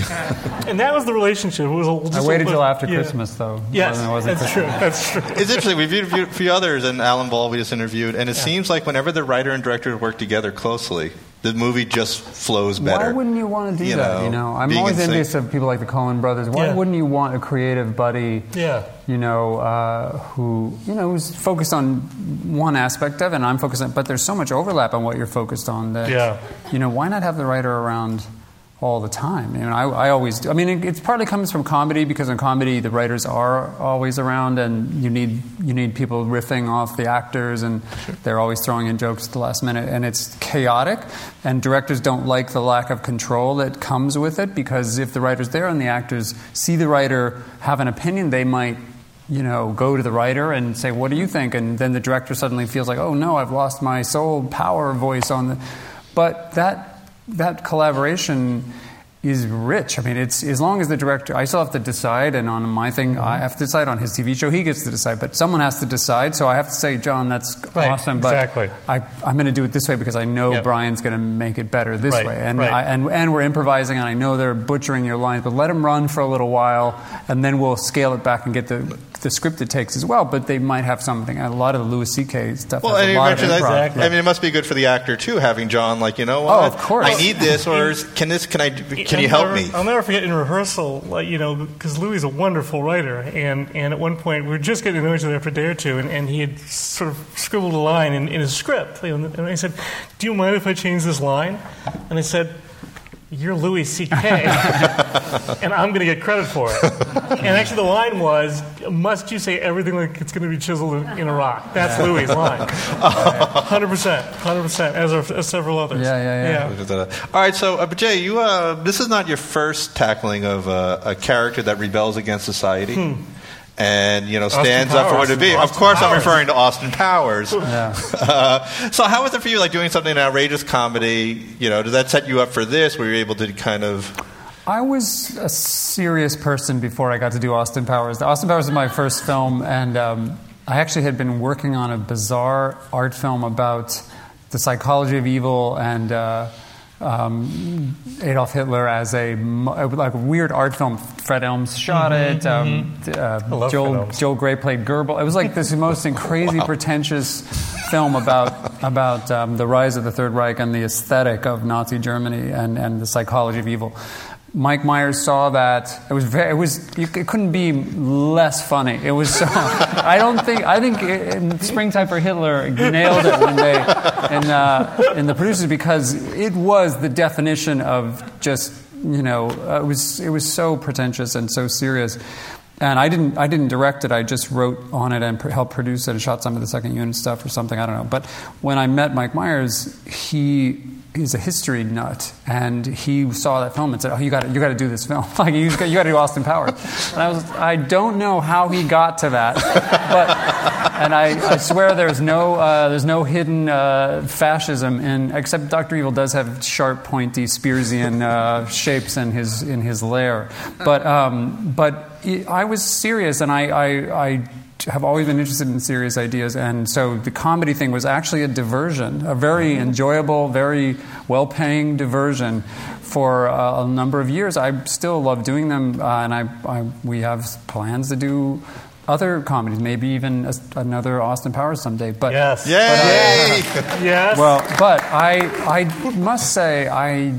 And that was the relationship. It was a, I waited until after yeah. Christmas, though. Yes, it wasn't that's Christmas. True. That's true. It's interesting. We've interviewed a few others, and Alan Ball we just interviewed, and it yeah. seems like whenever the writer and director work together closely, the movie just flows better. Why wouldn't you want to do you that? Know, you know, I'm always envious of people like the Coen brothers. Why yeah. wouldn't you want a creative buddy? Yeah. You know, uh, who you know who's focused on one aspect of it, and I'm focused on. But there's so much overlap on what you're focused on that. Yeah. You know, why not have the writer around all the time? You know, I, I always do. I mean, it, it partly comes from comedy because in comedy the writers are always around, and you need you need people riffing off the actors, and they're always throwing in jokes at the last minute, and it's chaotic. And directors don't like the lack of control that comes with it, because if the writer's there and the actors see the writer have an opinion, they might, you know, go to the writer and say, what do you think? And then the director suddenly feels like, oh no, I've lost my sole power voice on the... But that that collaboration is rich. I mean, it's as long as the director... I still have to decide, and on my thing, mm-hmm. I have to decide. On his T V show, he gets to decide, but someone has to decide, so I have to say, John, that's right, awesome, but exactly. I, I'm going to do it this way because I know yep. Brian's going to make it better this right, way, and, right. I, and and we're improvising, and I know they're butchering your lines, but let them run for a little while, and then we'll scale it back and get the... the script it takes as well, but they might have something. A lot of the Louis C K stuff well, has a lot of improv. Exactly. I mean, it must be good for the actor, too, having John, like, you know what? Oh, of course. I need this, or is, can this, can I, can you help me? I'll never forget in rehearsal, like, you know, because Louis is a wonderful writer, and, and at one point, we were just getting to know each other after a day or two, and, and he had sort of scribbled a line in, in his script, and I said, do you mind if I change this line? And I said, you're Louis C K, and I'm going to get credit for it. And actually the line was, must you say everything like it's going to be chiseled in a rock? That's yeah. Louis' line. one hundred percent, one hundred percent, as are as several others. Yeah, yeah, yeah. yeah. All right, so, uh, but Jay, you, uh, this is not your first tackling of uh, a character that rebels against society. Hmm. And, you know, Austin stands Powers. Up for what it be. Austin of course, Powers. I'm referring to Austin Powers. Yeah. Uh, so how was it for you, like, doing something in outrageous comedy? You know, did that set you up for this? Were you able to kind of... I was a serious person before I got to do Austin Powers. Austin Powers was my first film, and um, I actually had been working on a bizarre art film about the psychology of evil and... Uh, Um, Adolf Hitler as a like a weird art film. Fred Elms shot mm-hmm, it. Um, mm-hmm. uh, Joel Joel Grey played Goebbels. It was like this most crazy, wow. pretentious film about about um, the rise of the Third Reich and the aesthetic of Nazi Germany and, and the psychology of evil. Mike Myers saw that. It was very, it was it couldn't be less funny. It was so. I don't think I think it, Springtime for Hitler nailed it when they and uh, and the producers, because it was the definition of just, you know, uh, it was it was so pretentious and so serious. And I didn't I didn't direct it. I just wrote on it and pr- helped produce it and shot some of the second unit stuff or something. I don't know. But when I met Mike Myers, he. He's a history nut, and he saw that film and said, "Oh, you got you got to do this film. Like you got you got to do Austin Powers." And I was, I don't know how he got to that, but and I, I swear there's no uh, there's no hidden uh, fascism in, except Doctor Evil does have sharp, pointy, Spearsian uh, shapes in his in his lair. But um, but it, I was serious, and I I. I have always been interested in serious ideas, and so the comedy thing was actually a diversion, a very enjoyable, very well-paying diversion for uh, a number of years. I still love doing them, uh, and I, I we have plans to do other comedies, maybe even a, another Austin Powers someday. But yes, yay, but, uh, yes. Well, but I I must say I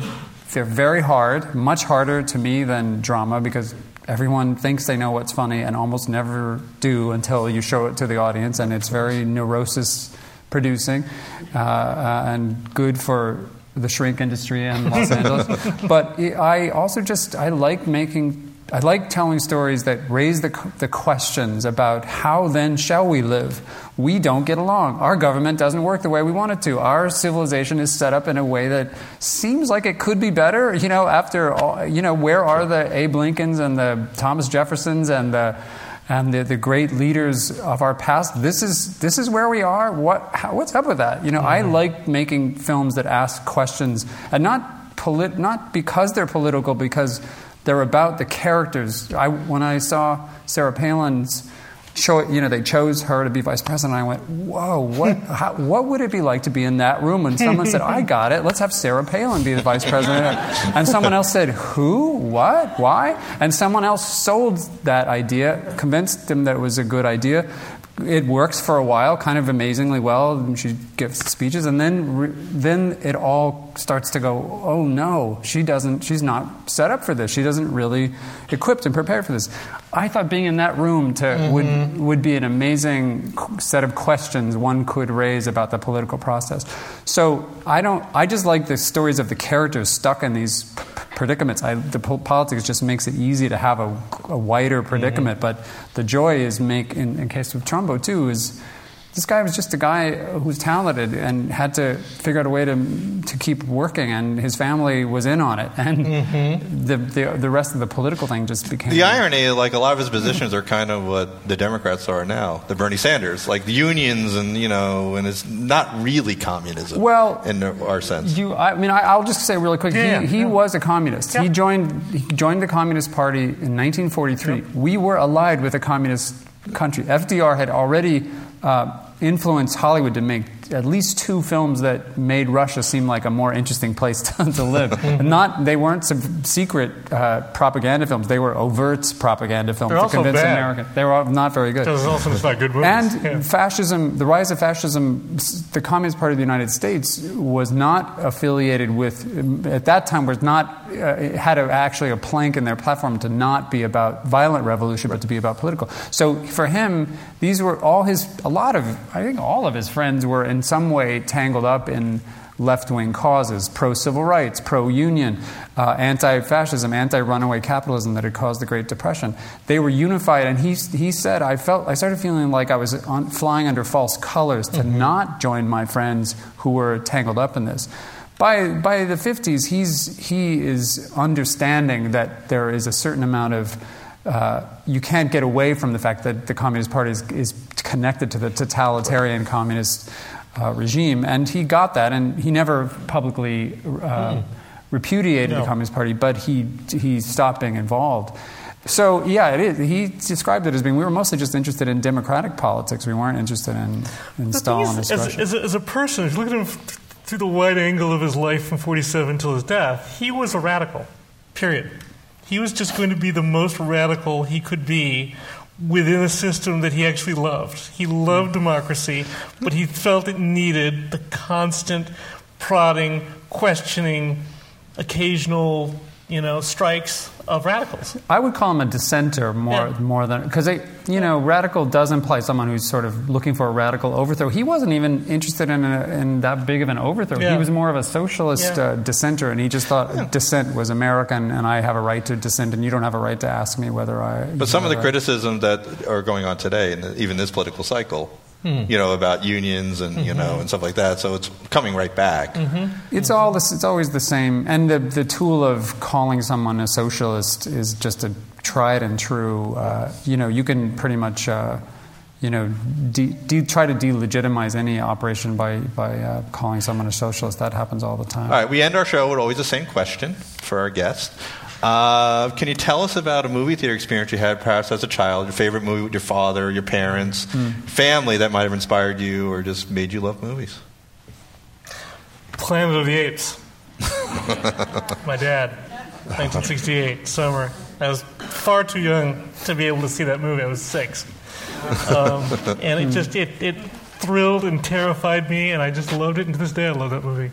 they're very hard, much harder to me than drama, because everyone thinks they know what's funny and almost never do until you show it to the audience, and it's very neurosis-producing uh, uh, and good for the shrink industry in Los Angeles. But I also just I like making I like telling stories that raise the the questions about how then shall we live? We don't get along. Our government doesn't work the way we want it to. Our civilization is set up in a way that seems like it could be better. You know, after all, you know, where are the Abe Lincolns and the Thomas Jeffersons and the and the, the great leaders of our past. This is this is where we are. What how, what's up with that? You know, mm-hmm. I like making films that ask questions, and not polit not because they're political, because they're about the characters. I when I saw Sarah Palin's show, you know, they chose her to be vice president. And I went, whoa, what how, what would it be like to be in that room when someone said, I got it, let's have Sarah Palin be the vice president. And someone else said, who? What? Why? And someone else sold that idea, convinced them that it was a good idea. It works for a while, kind of amazingly well. And she gives speeches, and then re- then it all starts to go, oh, no, she doesn't, she's not set up for this. She doesn't really equipped and prepared for this. I thought being in that room to, mm-hmm. would would be an amazing set of questions one could raise about the political process. So I don't. I just like the stories of the characters stuck in these p- predicaments. I, the po- politics just makes it easy to have a, a wider predicament. Mm-hmm. But the joy is make in, in case of Trumbo too is this guy was just a guy who's talented and had to figure out a way to to keep working, and his family was in on it. And mm-hmm. the, the the rest of the political thing just became... The irony, like, a lot of his positions are kind of what the Democrats are now, the Bernie Sanders, like the unions and, you know, and it's not really communism well, in our sense. You, I mean, I, I'll just say really quick, yeah, he, he yeah. was a communist. Yeah. He joined he joined the Communist Party in nineteen forty-three. Yep. We were allied with a communist country. F D R had already... Uh, influenced Hollywood to make at least two films that made Russia seem like a more interesting place to, to live. And not they weren't some secret uh, propaganda films; they were overt propaganda films They're to also convince bad. Americans. They were all not very good. Those also not good movies. And yeah. fascism, the rise of fascism, the Communist Party of the United States was not affiliated with at that time was not uh, it had a, actually a plank in their platform to not be about violent revolution, but to be about political. So for him, these were all his a lot of I think all of his friends were in some way tangled up in left-wing causes, pro-civil rights, pro-union, uh, anti-fascism, anti-runaway capitalism that had caused the Great Depression. They were unified, and he he said, I felt I started feeling like I was on, flying under false colors to mm-hmm. not join my friends who were tangled up in this. By by the fifties, he's he is understanding that there is a certain amount of Uh, you can't get away from the fact that the Communist Party is, is connected to the totalitarian communist uh, regime, and he got that, and he never publicly uh, mm. repudiated no. the Communist Party, but he he stopped being involved. So yeah, it is. He described it as being we were mostly just interested in democratic politics. We weren't interested in, in Stalinist Russia. As, as a person, if you look at him through the wide angle of his life from forty-seven till his death, he was a radical. Period. He was just going to be the most radical he could be within a system that he actually loved. He loved democracy, but he felt it needed the constant prodding, questioning, occasional, you know, strikes of radicals. I would call him a dissenter more yeah. more than... Because, you know, radical does imply someone who's sort of looking for a radical overthrow. He wasn't even interested in, a, in that big of an overthrow. Yeah. He was more of a socialist yeah. uh, dissenter, and he just thought yeah. dissent was American, and I have a right to dissent, and you don't have a right to ask me whether I... But some of the criticisms that are going on today, in even this political cycle... Hmm. You know, about unions and, mm-hmm. you know, and stuff like that. So it's coming right back. Mm-hmm. It's all this, it's always the same. And the, the tool of calling someone a socialist is just a tried and true, uh, you know, you can pretty much, uh, you know, de- de- try to delegitimize any operation by, by uh, calling someone a socialist. That happens all the time. All right. We end our show with always the same question for our guests. Uh, can you tell us about a movie theater experience you had perhaps as a child, your favorite movie with your father, your parents, mm. family that might have inspired you or just made you love movies? Planet of the Apes. My dad, nineteen sixty-eight, summer. I was far too young to be able to see that movie. I was six. Um, and it just it, it thrilled and terrified me, and I just loved it. And to this day, I love that movie.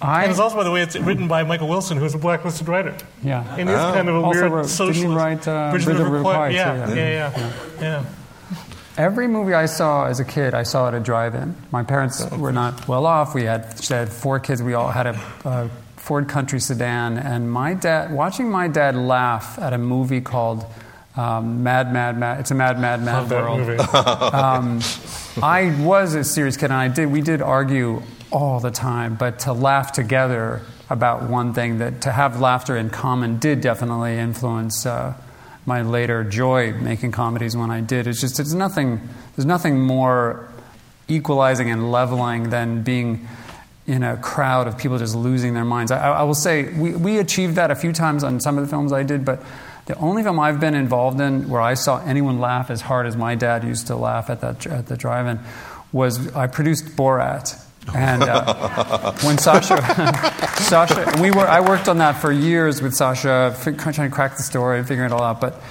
I, and it's also, by the way, it's written by Michael Wilson, who is a blacklisted writer. Yeah. And it's oh. kind of a also weird wrote, socialist. Didn't he write uh, Bridge of the River Kwai? Yeah, yeah, yeah. yeah, yeah. yeah. Every movie I saw as a kid, I saw at a drive-in. My parents were not well off. We had, had four kids. We all had a uh, Ford Country sedan. And my dad, watching my dad laugh at a movie called um, Mad, Mad, Mad. It's a Mad, Mad, Mad World. um, I was a serious kid, and I did. We did argue all the time, but to laugh together about one thing, that to have laughter in common did definitely influence uh, my later joy making comedies when I did. It's just, it's nothing, there's nothing more equalizing and leveling than being in a crowd of people just losing their minds. I, I will say, we, we achieved that a few times on some of the films I did, but the only film I've been involved in where I saw anyone laugh as hard as my dad used to laugh at that at the drive-in was I produced Borat. And uh, when Sasha, Sasha, we were, I worked on that for years with Sasha, trying to crack the story and figuring it all out. But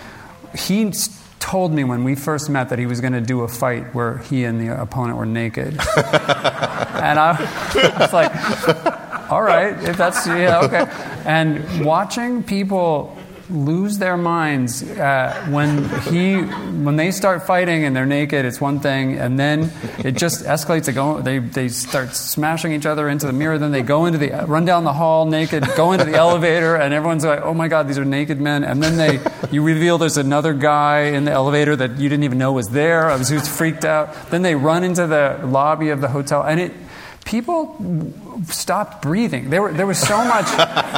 he told me when we first met that he was going to do a fight where he and the opponent were naked, and I, I was like, "All right, if that's yeah, okay." And watching people lose their minds uh, when he when they start fighting and they're naked, it's one thing, and then it just escalates. They go, they they start smashing each other into the mirror. Then they go into the run down the hall naked, go into the elevator, and everyone's like, "Oh my God, these are naked men!" And then they you reveal there's another guy in the elevator that you didn't even know was there. I was just freaked out. Then they run into the lobby of the hotel, and it. People stopped breathing. There were there was so much.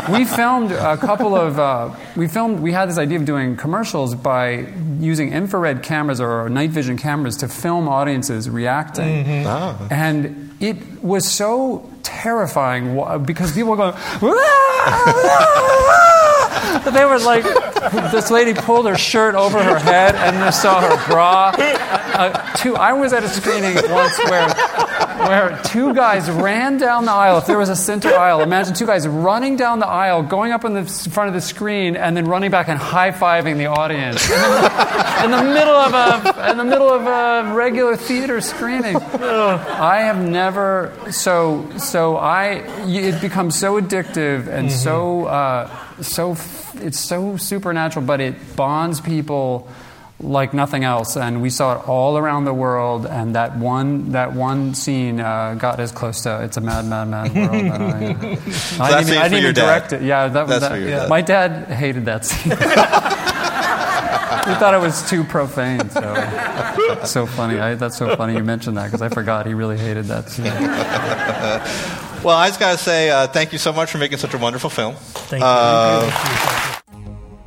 We filmed a couple of. Uh, we filmed. We had this idea of doing commercials by using infrared cameras or night vision cameras to film audiences reacting, mm-hmm. ah. and it was so terrifying because people were going. But they were like, this lady pulled her shirt over her head and I saw her bra. Uh, two, I was at a screening once where where two guys ran down the aisle. If there was a center aisle, imagine two guys running down the aisle, going up in the front of the screen, and then running back and high-fiving the audience in the middle of a in the middle of a regular theater screening. I have never so so I it becomes so addictive and mm-hmm. so. Uh, So it's so supernatural, but it bonds people like nothing else. And we saw it all around the world. And that one that one scene uh, got as close to "It's a Mad, Mad, Mad World." That I, uh, so I didn't, I didn't even direct it. Yeah, that was that. Yeah. Dad. My dad hated that scene. He thought it was too profane. So, so funny. I, that's so funny you mentioned that because I forgot he really hated that scene. Well, I just got to say uh, thank you so much for making such a wonderful film. Thank you. Uh,